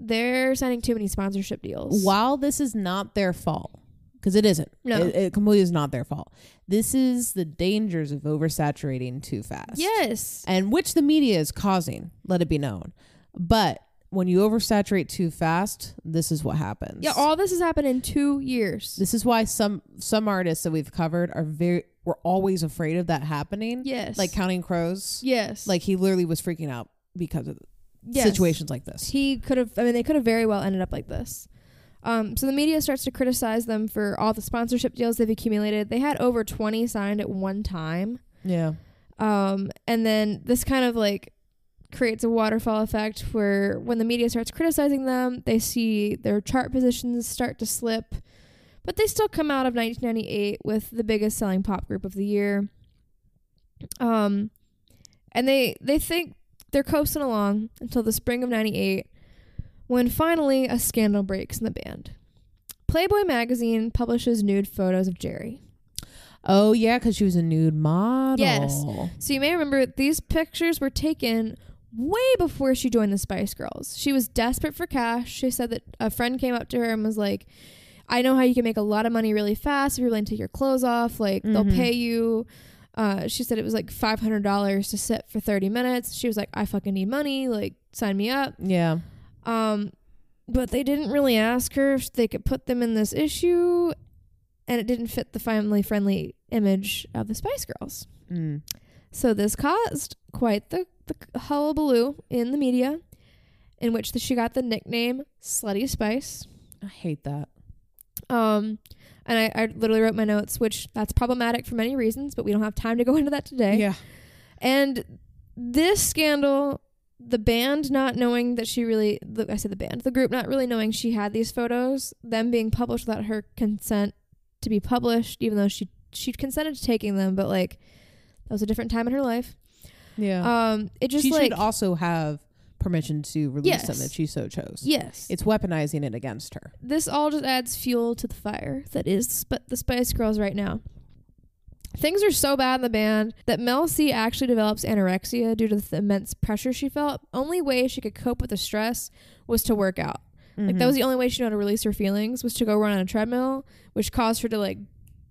they're signing too many sponsorship deals. While this is not their fault, because it isn't. No. It completely is not their fault. This is the dangers of oversaturating too fast. Yes. And which the media is causing, let it be known. But when you oversaturate too fast, this is what happens. Yeah, all this has happened in 2 years. This is why some artists that we've covered are we're always afraid of that happening. Yes. Like Counting Crows. Yes. Like, he literally was freaking out because of situations like this. They could have very well ended up like this. So the media starts to criticize them for all the sponsorship deals they've accumulated. They had over 20 signed at one time. Yeah. And then this kind of like creates a waterfall effect where when the media starts criticizing them, they see their chart positions start to slip, but they still come out of 1998 with the biggest selling pop group of the year. And they think they're coasting along until the spring of 98, when finally a scandal breaks in the band. Playboy magazine publishes nude photos of Geri. Oh, yeah, because she was a nude model. Yes. So you may remember these pictures were taken way before she joined the Spice Girls. She was desperate for cash. She said that a friend came up to her and was like, I know how you can make a lot of money really fast if you're willing to take your clothes off. Like, they'll pay you. She said it was like $500 to sit for 30 minutes. She was like, I fucking need money. Like, sign me up. Yeah. But they didn't really ask her if they could put them in this issue, and it didn't fit the family-friendly image of the Spice Girls. Mm. So this caused quite the hullabaloo in the media, in which she got the nickname Slutty Spice. I hate that. And I literally wrote my notes, which that's problematic for many reasons, but we don't have time to go into that today. Yeah. And this scandal, the band not knowing that she really, I said the band, the group not really knowing she had these photos, them being published without her consent to be published, even though she consented to taking them, but like that was a different time in her life. Yeah. It just, she like, should also have permission to release them if she so chose. Yes. It's weaponizing it against her. This all just adds fuel to the fire that is the Spice Girls right now. Things are so bad in the band that Mel C actually develops anorexia due to the immense pressure she felt. Only way she could cope with the stress was to work out. Mm-hmm. Like, that was the only way she knew how to release her feelings, was to go run on a treadmill, which caused her to like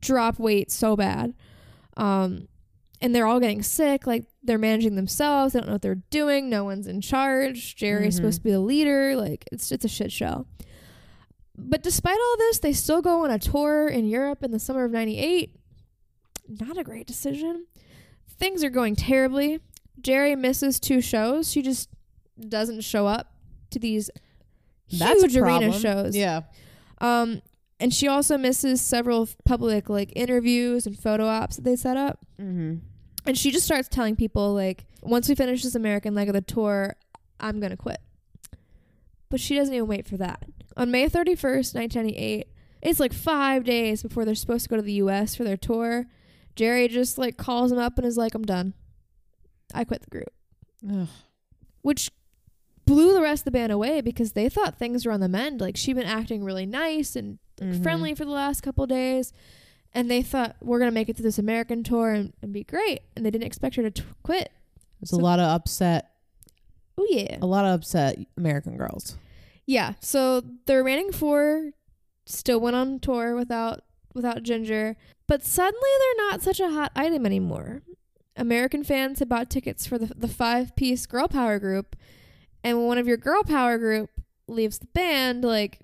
drop weight so bad. And they're all getting sick. Like, they're managing themselves. They don't know what they're doing. No one's in charge. Jerry's supposed to be the leader. Like, it's a shit show. But despite all this, they still go on a tour in Europe in the summer of '98. Not a great decision. Things are going terribly. Jerry misses 2 shows. She just doesn't show up to these huge arena shows. Yeah. And she also misses several public like interviews and photo ops that they set up. Mm-hmm. And she just starts telling people, like, once we finish this American leg of the tour, I'm going to quit. But she doesn't even wait for that. On May 31st, 1998, it's like 5 days before they're supposed to go to the U.S. for their tour. Jerry just like calls him up and is like, I'm done. I quit the group. Ugh. Which blew the rest of the band away because they thought things were on the mend. Like, she'd been acting really nice and friendly for the last couple of days. And they thought, we're going to make it to this American tour and be great. And they didn't expect her to quit. There's a lot of upset. Oh, yeah. A lot of upset American girls. Yeah. So the remaining 4 still went on tour without Ginger. But suddenly they're not such a hot item anymore. American fans had bought tickets for the 5-piece Girl Power group. And when one of your Girl Power group leaves the band, like,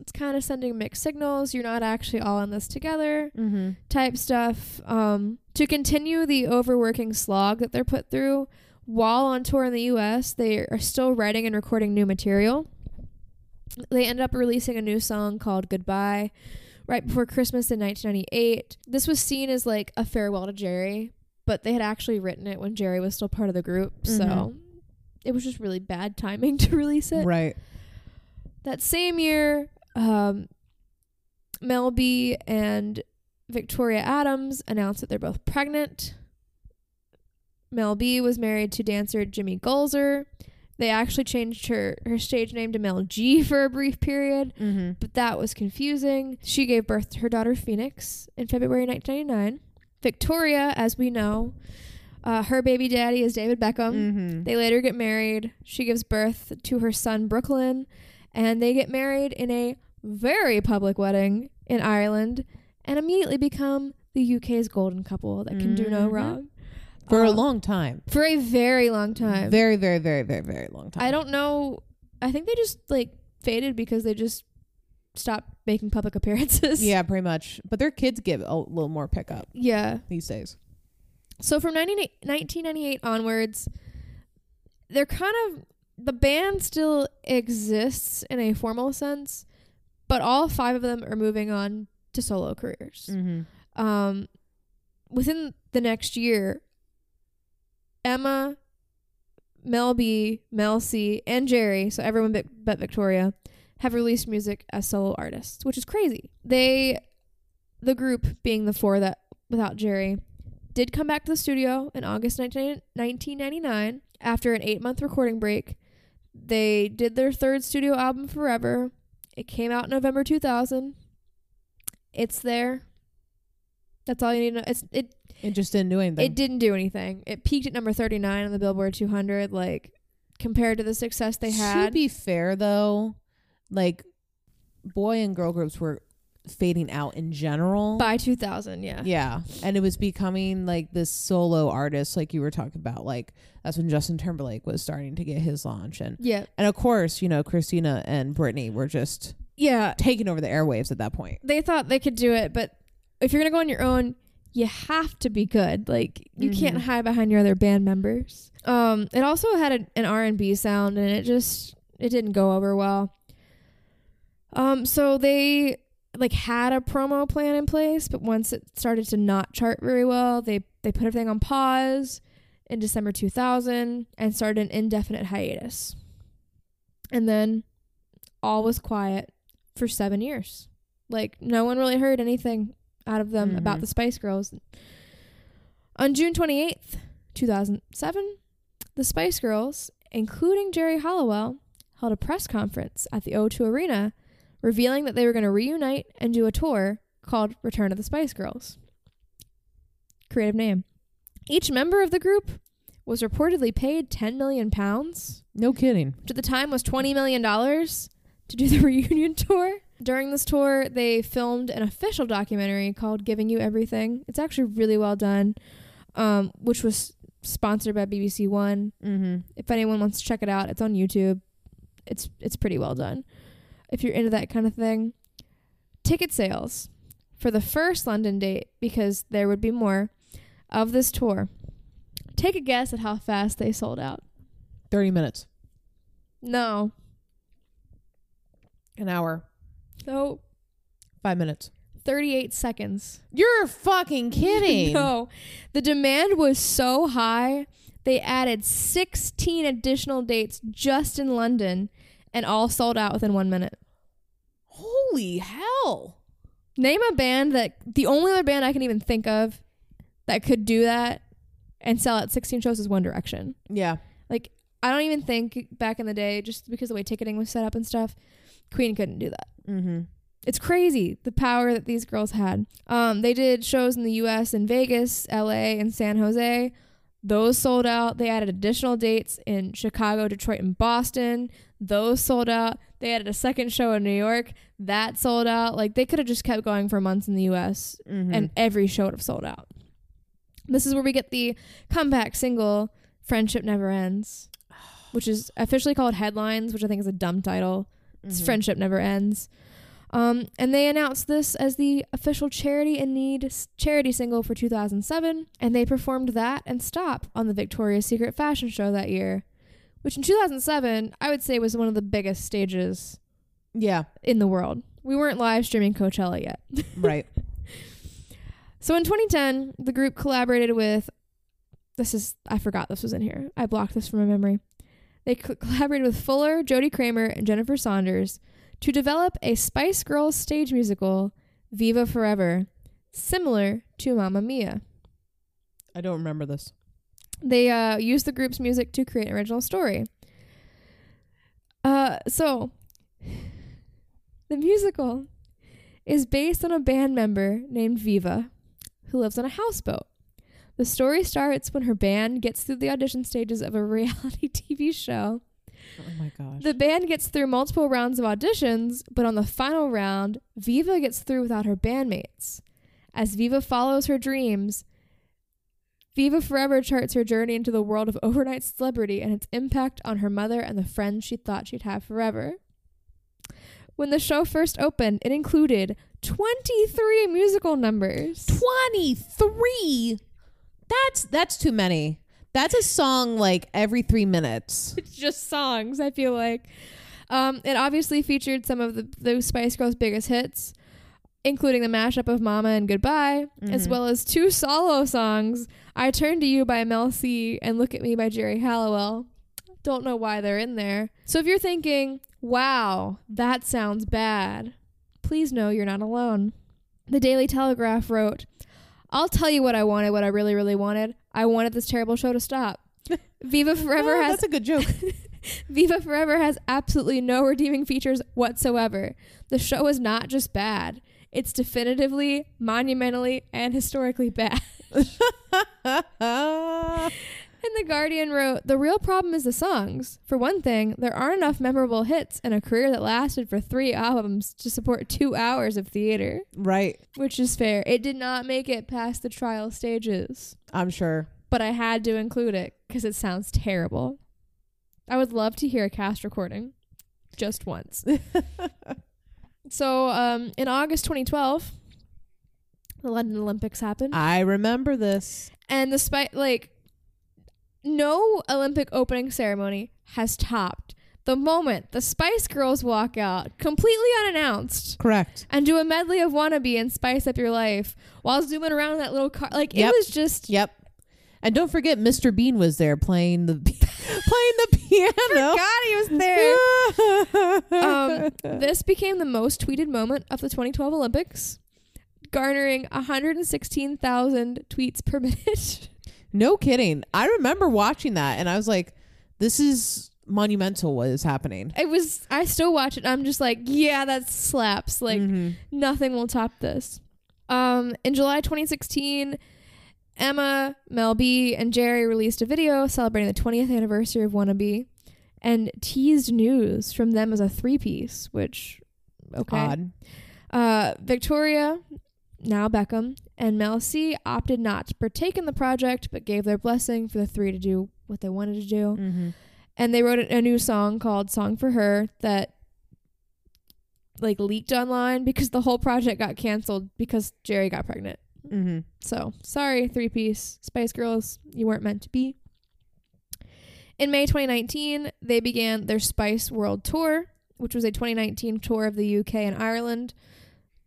it's kind of sending mixed signals. You're not actually all in this together type stuff. To continue the overworking slog that they're put through while on tour in the U.S., they are still writing and recording new material. They end up releasing a new song called Goodbye right before Christmas in 1998. This was seen as like a farewell to Jerry, but they had actually written it when Jerry was still part of the group. So it was just really bad timing to release it. Right. That same year, Mel B and Victoria Adams announced that they're both pregnant. Mel B was married to dancer Jimmy Gulzer. They actually changed her stage name to Mel G for a brief period, but that was confusing. She gave birth to her daughter Phoenix in February 1999. Victoria, as we know, her baby daddy is David Beckham. They later get married. She gives birth to her son Brooklyn, and they get married in a very public wedding in Ireland and immediately become the UK's golden couple that can do no wrong. For a long time. For a very long time. Very, very, very, very, very long time. I don't know. I think they just like faded because they just stopped making public appearances. Yeah, pretty much. But their kids give a little more pickup. Yeah. These days. So from 1998 onwards, they're kind of, the band still exists in a formal sense, but all 5 of them are moving on to solo careers. Within the next year, Emma, Mel B, Mel C, and Jerry, so everyone but Victoria, have released music as solo artists, which is crazy. The group being the 4 that without Jerry, did come back to the studio in August 1999 after an 8-month recording break. They did their 3rd studio album, Forever. It came out in November 2000. It's there. That's all you need to know. It just didn't do anything. It didn't do anything. It peaked at number 39 on the Billboard 200. Like, compared to the success they had. To be fair, though, like, boy and girl groups were fading out in general by 2000. Yeah And it was becoming like this solo artist, like you were talking about. Like that's when Justin Timberlake was starting to get his launch, and of course, you know, Christina and Britney were just taking over the airwaves at that point. They thought they could do it, but if you're gonna go on your own, you have to be good. Like you can't hide behind your other band members. It also had an R&B sound, and it didn't go over well. So they like had a promo plan in place, but once it started to not chart very well, they put everything on pause in December 2000 and started an indefinite hiatus. And then all was quiet for 7 years. Like no one really heard anything out of them about the Spice Girls. On June 28th, 2007, the Spice Girls, including Geri Halliwell, held a press conference at the O2 Arena revealing that they were going to reunite and do a tour called Return of the Spice Girls. Creative name. Each member of the group was reportedly paid 10 million pounds. No kidding. Which at the time was $20 million to do the reunion tour. During this tour, they filmed an official documentary called Giving You Everything. It's actually really well done, which was sponsored by BBC One. If anyone wants to check it out, it's on YouTube. It's pretty well done if you're into that kind of thing. Ticket sales for the first London date, because there would be more of this tour. Take a guess at how fast they sold out. 30 minutes. No. An hour. No. 5 minutes. 38 seconds. You're fucking kidding. No. The demand was so high, they added 16 additional dates just in London and all sold out within 1 minute. Holy hell. Name a band that, the only other band I can even think of that could do that and sell out 16 shows is One Direction. Yeah. Like, I don't even think back in the day, just because the way ticketing was set up and stuff, Queen couldn't do that. It's crazy the power that these girls had. They did shows in the U.S. in Vegas, L.A., and San Jose. Those sold out. They added additional dates in Chicago, Detroit, and Boston. Those sold out. They added a second show in New York. That sold out. Like, they could have just kept going for months in the U.S. and every show would have sold out. This is where we get the comeback single, Friendship Never Ends, which is officially called Headlines, which I think is a dumb title. It's Friendship Never Ends. And they announced this as the official Charity in Need charity single for 2007. And they performed that and Stop on the Victoria's Secret fashion show that year, which in 2007, I would say was one of the biggest stages in the world. We weren't live streaming Coachella yet. Right. So in 2010, the group collaborated with, I forgot this was in here. I blocked this from my memory. They collaborated with Fuller, Jodie Kramer, and Jennifer Saunders to develop a Spice Girls stage musical, Viva Forever, similar to Mamma Mia. I don't remember this. They used the group's music to create an original story. So, the musical is based on a band member named Viva who lives on a houseboat. The story starts when her band gets through the audition stages of a reality TV show. Oh my gosh. The band gets through multiple rounds of auditions, but on the final round, Viva gets through without her bandmates. As Viva follows her dreams, Viva Forever charts her journey into the world of overnight celebrity and its impact on her mother and the friends she thought she'd have forever. When the show first opened, it included 23 musical numbers. 23? That's too many. That's a song like every 3 minutes. It's just songs, I feel like. It obviously featured some of the Spice Girls' biggest hits, including the mashup of Mama and Goodbye, as well as two solo songs, I Turn to You by Mel C and Look at Me by Geri Halliwell. Don't know why they're in there. So if you're thinking, wow, that sounds bad, please know you're not alone. The Daily Telegraph wrote, I'll tell you what I wanted, what I really, really wanted. I wanted this terrible show to stop. Viva Forever has... That's a good joke. Viva Forever has absolutely no redeeming features whatsoever. The show is not just bad. It's definitively, monumentally, and historically bad. And in The Guardian wrote, "The real problem is the songs. For one thing, there aren't enough memorable hits in a career that lasted for 3 albums to support 2 hours of theater." Right. Which is fair. It did not make it past the trial stages. I'm sure. But I had to include it because it sounds terrible. I would love to hear a cast recording. Just once. So in August 2012, the London Olympics happened. I remember this. And despite, like, no Olympic opening ceremony has topped the moment the Spice Girls walk out completely unannounced. Correct. And do a medley of Wannabe and Spice Up Your Life while zooming around that little car. Like, yep. It was just... Yep. And don't forget, Mr. Bean was there playing the piano. I forgot he was there. This became the most tweeted moment of the 2012 Olympics, garnering 116,000 tweets per minute. No kidding. I remember watching that, and I was like, "This is monumental. What is happening?" It was. I still watch it. And I'm just like, "Yeah, that slaps. Like nothing will top this." In July 2016. Emma, Mel B, and Geri released a video celebrating the 20th anniversary of Wannabe and teased news from them as a 3-piece, which, okay. Odd. Victoria, now Beckham, and Mel C opted not to partake in the project, but gave their blessing for the 3 to do what they wanted to do. Mm-hmm. And they wrote a new song called Song for Her that, like, leaked online because the whole project got canceled because Geri got pregnant. Mm-hmm. So sorry, 3-piece Spice Girls, you weren't meant to be. In May 2019, they began their Spice World Tour, which was a 2019 tour of the UK and Ireland.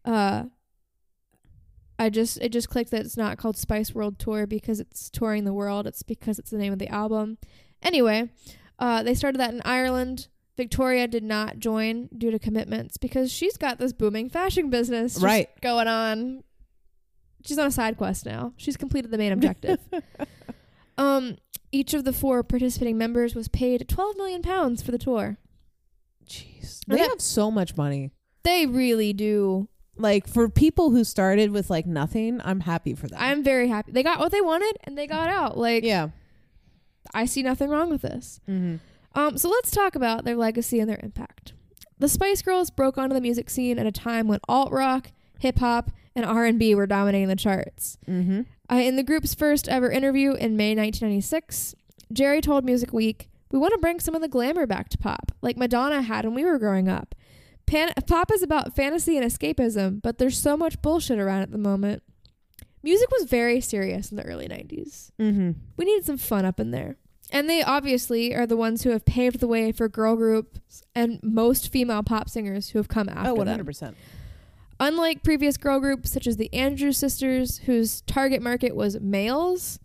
It just clicked that it's not called Spice World Tour because it's touring the world. It's because it's the name of the album. Anyway, they started that in Ireland. Victoria did not join due to commitments because she's got this booming fashion business right going on. She's on a side quest now. She's completed the main objective. Each of the 4 participating members was paid £12 million for the tour. Jeez. They have so much money. They really do. Like, for people who started with, like, nothing, I'm happy for them. I'm very happy. They got what they wanted and they got out. Like, yeah. I see nothing wrong with this. Mm-hmm. So let's talk about their legacy and their impact. The Spice Girls broke onto the music scene at a time when alt-rock, hip-hop, and R&B were dominating the charts. Mm-hmm. In the group's first ever interview in May 1996, Geri told Music Week, "We want to bring some of the glamour back to pop, like Madonna had when we were growing up. Pop is about fantasy and escapism, but there's so much bullshit around at the moment." Music was very serious in the early 90s. Mm-hmm. We needed some fun up in there. And they obviously are the ones who have paved the way for girl groups and most female pop singers who have come after them. 100%. Unlike previous girl groups such as the Andrews Sisters, whose target market was males,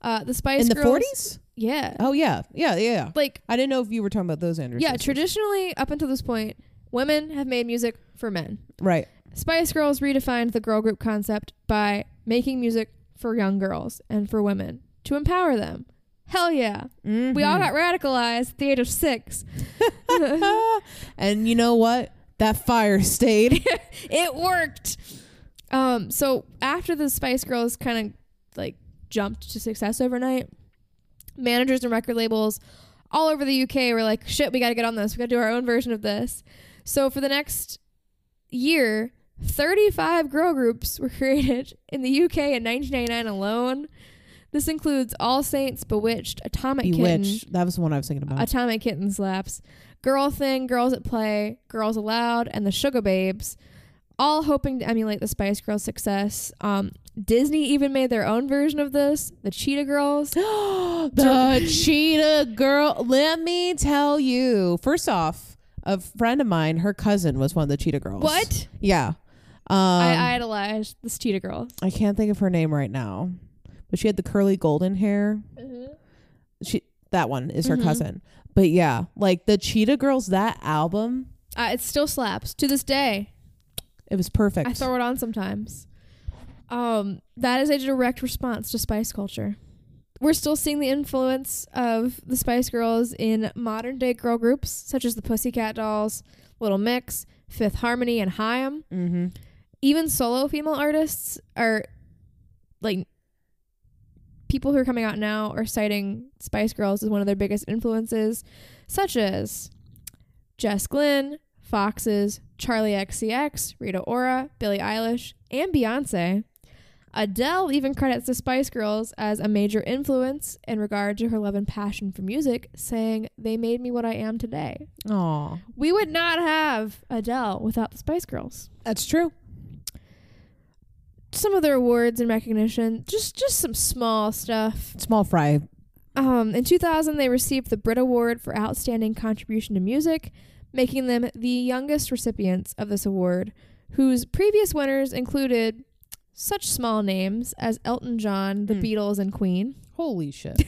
the Spice Girls... In the 40s? Yeah. Oh, yeah. Yeah, yeah, yeah. Like, I didn't know if you were talking about those Andrews Sisters. Yeah, traditionally, up until this point, women have made music for men. Right. Spice Girls redefined the girl group concept by making music for young girls and for women to empower them. Hell yeah. Mm-hmm. We all got radicalized at the age of 6. And you know what? That fire stayed. It worked. So after the Spice Girls kind of, like, jumped to success overnight, managers and record labels all over the UK were like, shit, we got to get on this. We got to do our own version of this. So for the next year, 35 girl groups were created in the UK in 1999 alone. This includes All Saints, B*Witched, Atomic Kitten. That was the one I was thinking about. Atomic Kitten slaps. Girl Thing, Girls at Play, Girls Aloud, and the Sugar Babes, all hoping to emulate the Spice Girls' success. Disney even made their own version of this, the Cheetah Girls. The Cheetah Girl. Let me tell you. First off, a friend of mine, her cousin was one of the Cheetah Girls. What? Yeah. I idolized this Cheetah Girl. I can't think of her name right now, but she had the curly golden hair. Mm-hmm. That one is her cousin. But yeah, like the Cheetah Girls, that album. It still slaps to this day. It was perfect. I throw it on sometimes. That is a direct response to Spice culture. We're still seeing the influence of the Spice Girls in modern day girl groups, such as the Pussycat Dolls, Little Mix, Fifth Harmony, and Haim. Mm-hmm. Even solo female artists are, like, people who are coming out now are citing Spice Girls as one of their biggest influences, such as Jess Glynn, Foxes, Charli XCX, Rita Ora, Billie Eilish, and Beyonce. Adele even credits the Spice Girls as a major influence in regard to her love and passion for music, saying, "They made me what I am today." Aww. We would not have Adele without the Spice Girls. That's true. Some of their awards and recognition, just some small stuff. Small fry. In 2000, they received the Brit Award for Outstanding Contribution to Music, making them the youngest recipients of this award, whose previous winners included such small names as Elton John, The Beatles, and Queen. Holy shit.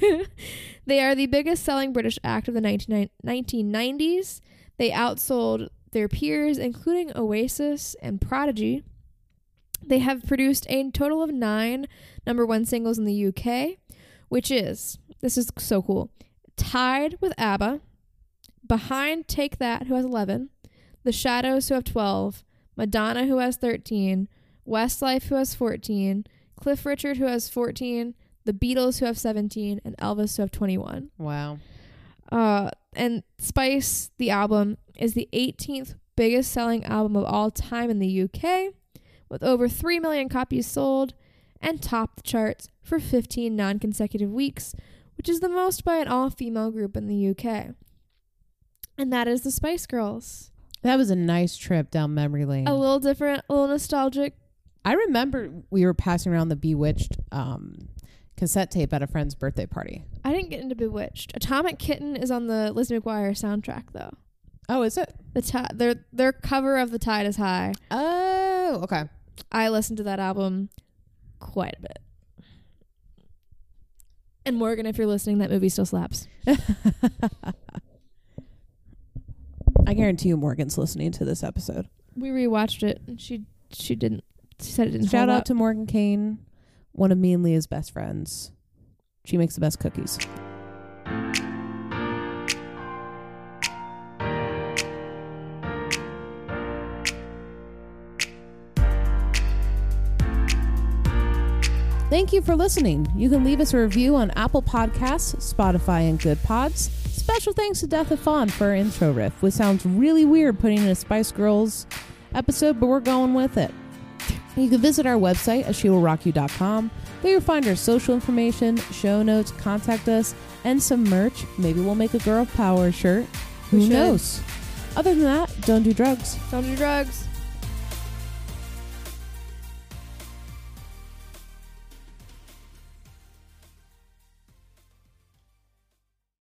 They are the biggest selling British act of the 1990s. They outsold their peers, including Oasis and Prodigy. They have produced a total of 9 number one singles in the UK, which is, this is so cool, tied with ABBA, behind Take That, who has 11, The Shadows, who have 12, Madonna, who has 13, Westlife, who has 14, Cliff Richard, who has 14, The Beatles, who have 17, and Elvis, who have 21. Wow. And Spice, the album, is the 18th biggest selling album of all time in the UK, with over 3 million copies sold, and topped the charts for 15 non-consecutive weeks, which is the most by an all-female group in the UK. And that is the Spice Girls. That was a nice trip down memory lane. A little different, a little nostalgic. I remember we were passing around the B*Witched cassette tape at a friend's birthday party. I didn't get into B*Witched. Atomic Kitten is on the Lizzie McGuire soundtrack, though. Oh, is it? Their cover of The Tide is High. Oh, okay. I listened to that album quite a bit. And Morgan, if you're listening, that movie still slaps. I guarantee you Morgan's listening to this episode. We rewatched it, and she didn't. She said it didn't. Shout out to Morgan Kane, one of me and Leah's best friends. She makes the best cookies. Thank you for listening. You can leave us a review on Apple Podcasts, Spotify, and Good Pods. Special thanks to Death of Fawn for our intro riff, which sounds really weird putting in a Spice Girls episode, but we're going with it. You can visit our website at shewillrockyou.com. There you'll find our social information, show notes, contact us, and some merch. Maybe we'll make a Girl Power shirt. Who knows? Other than that, don't do drugs. Don't do drugs.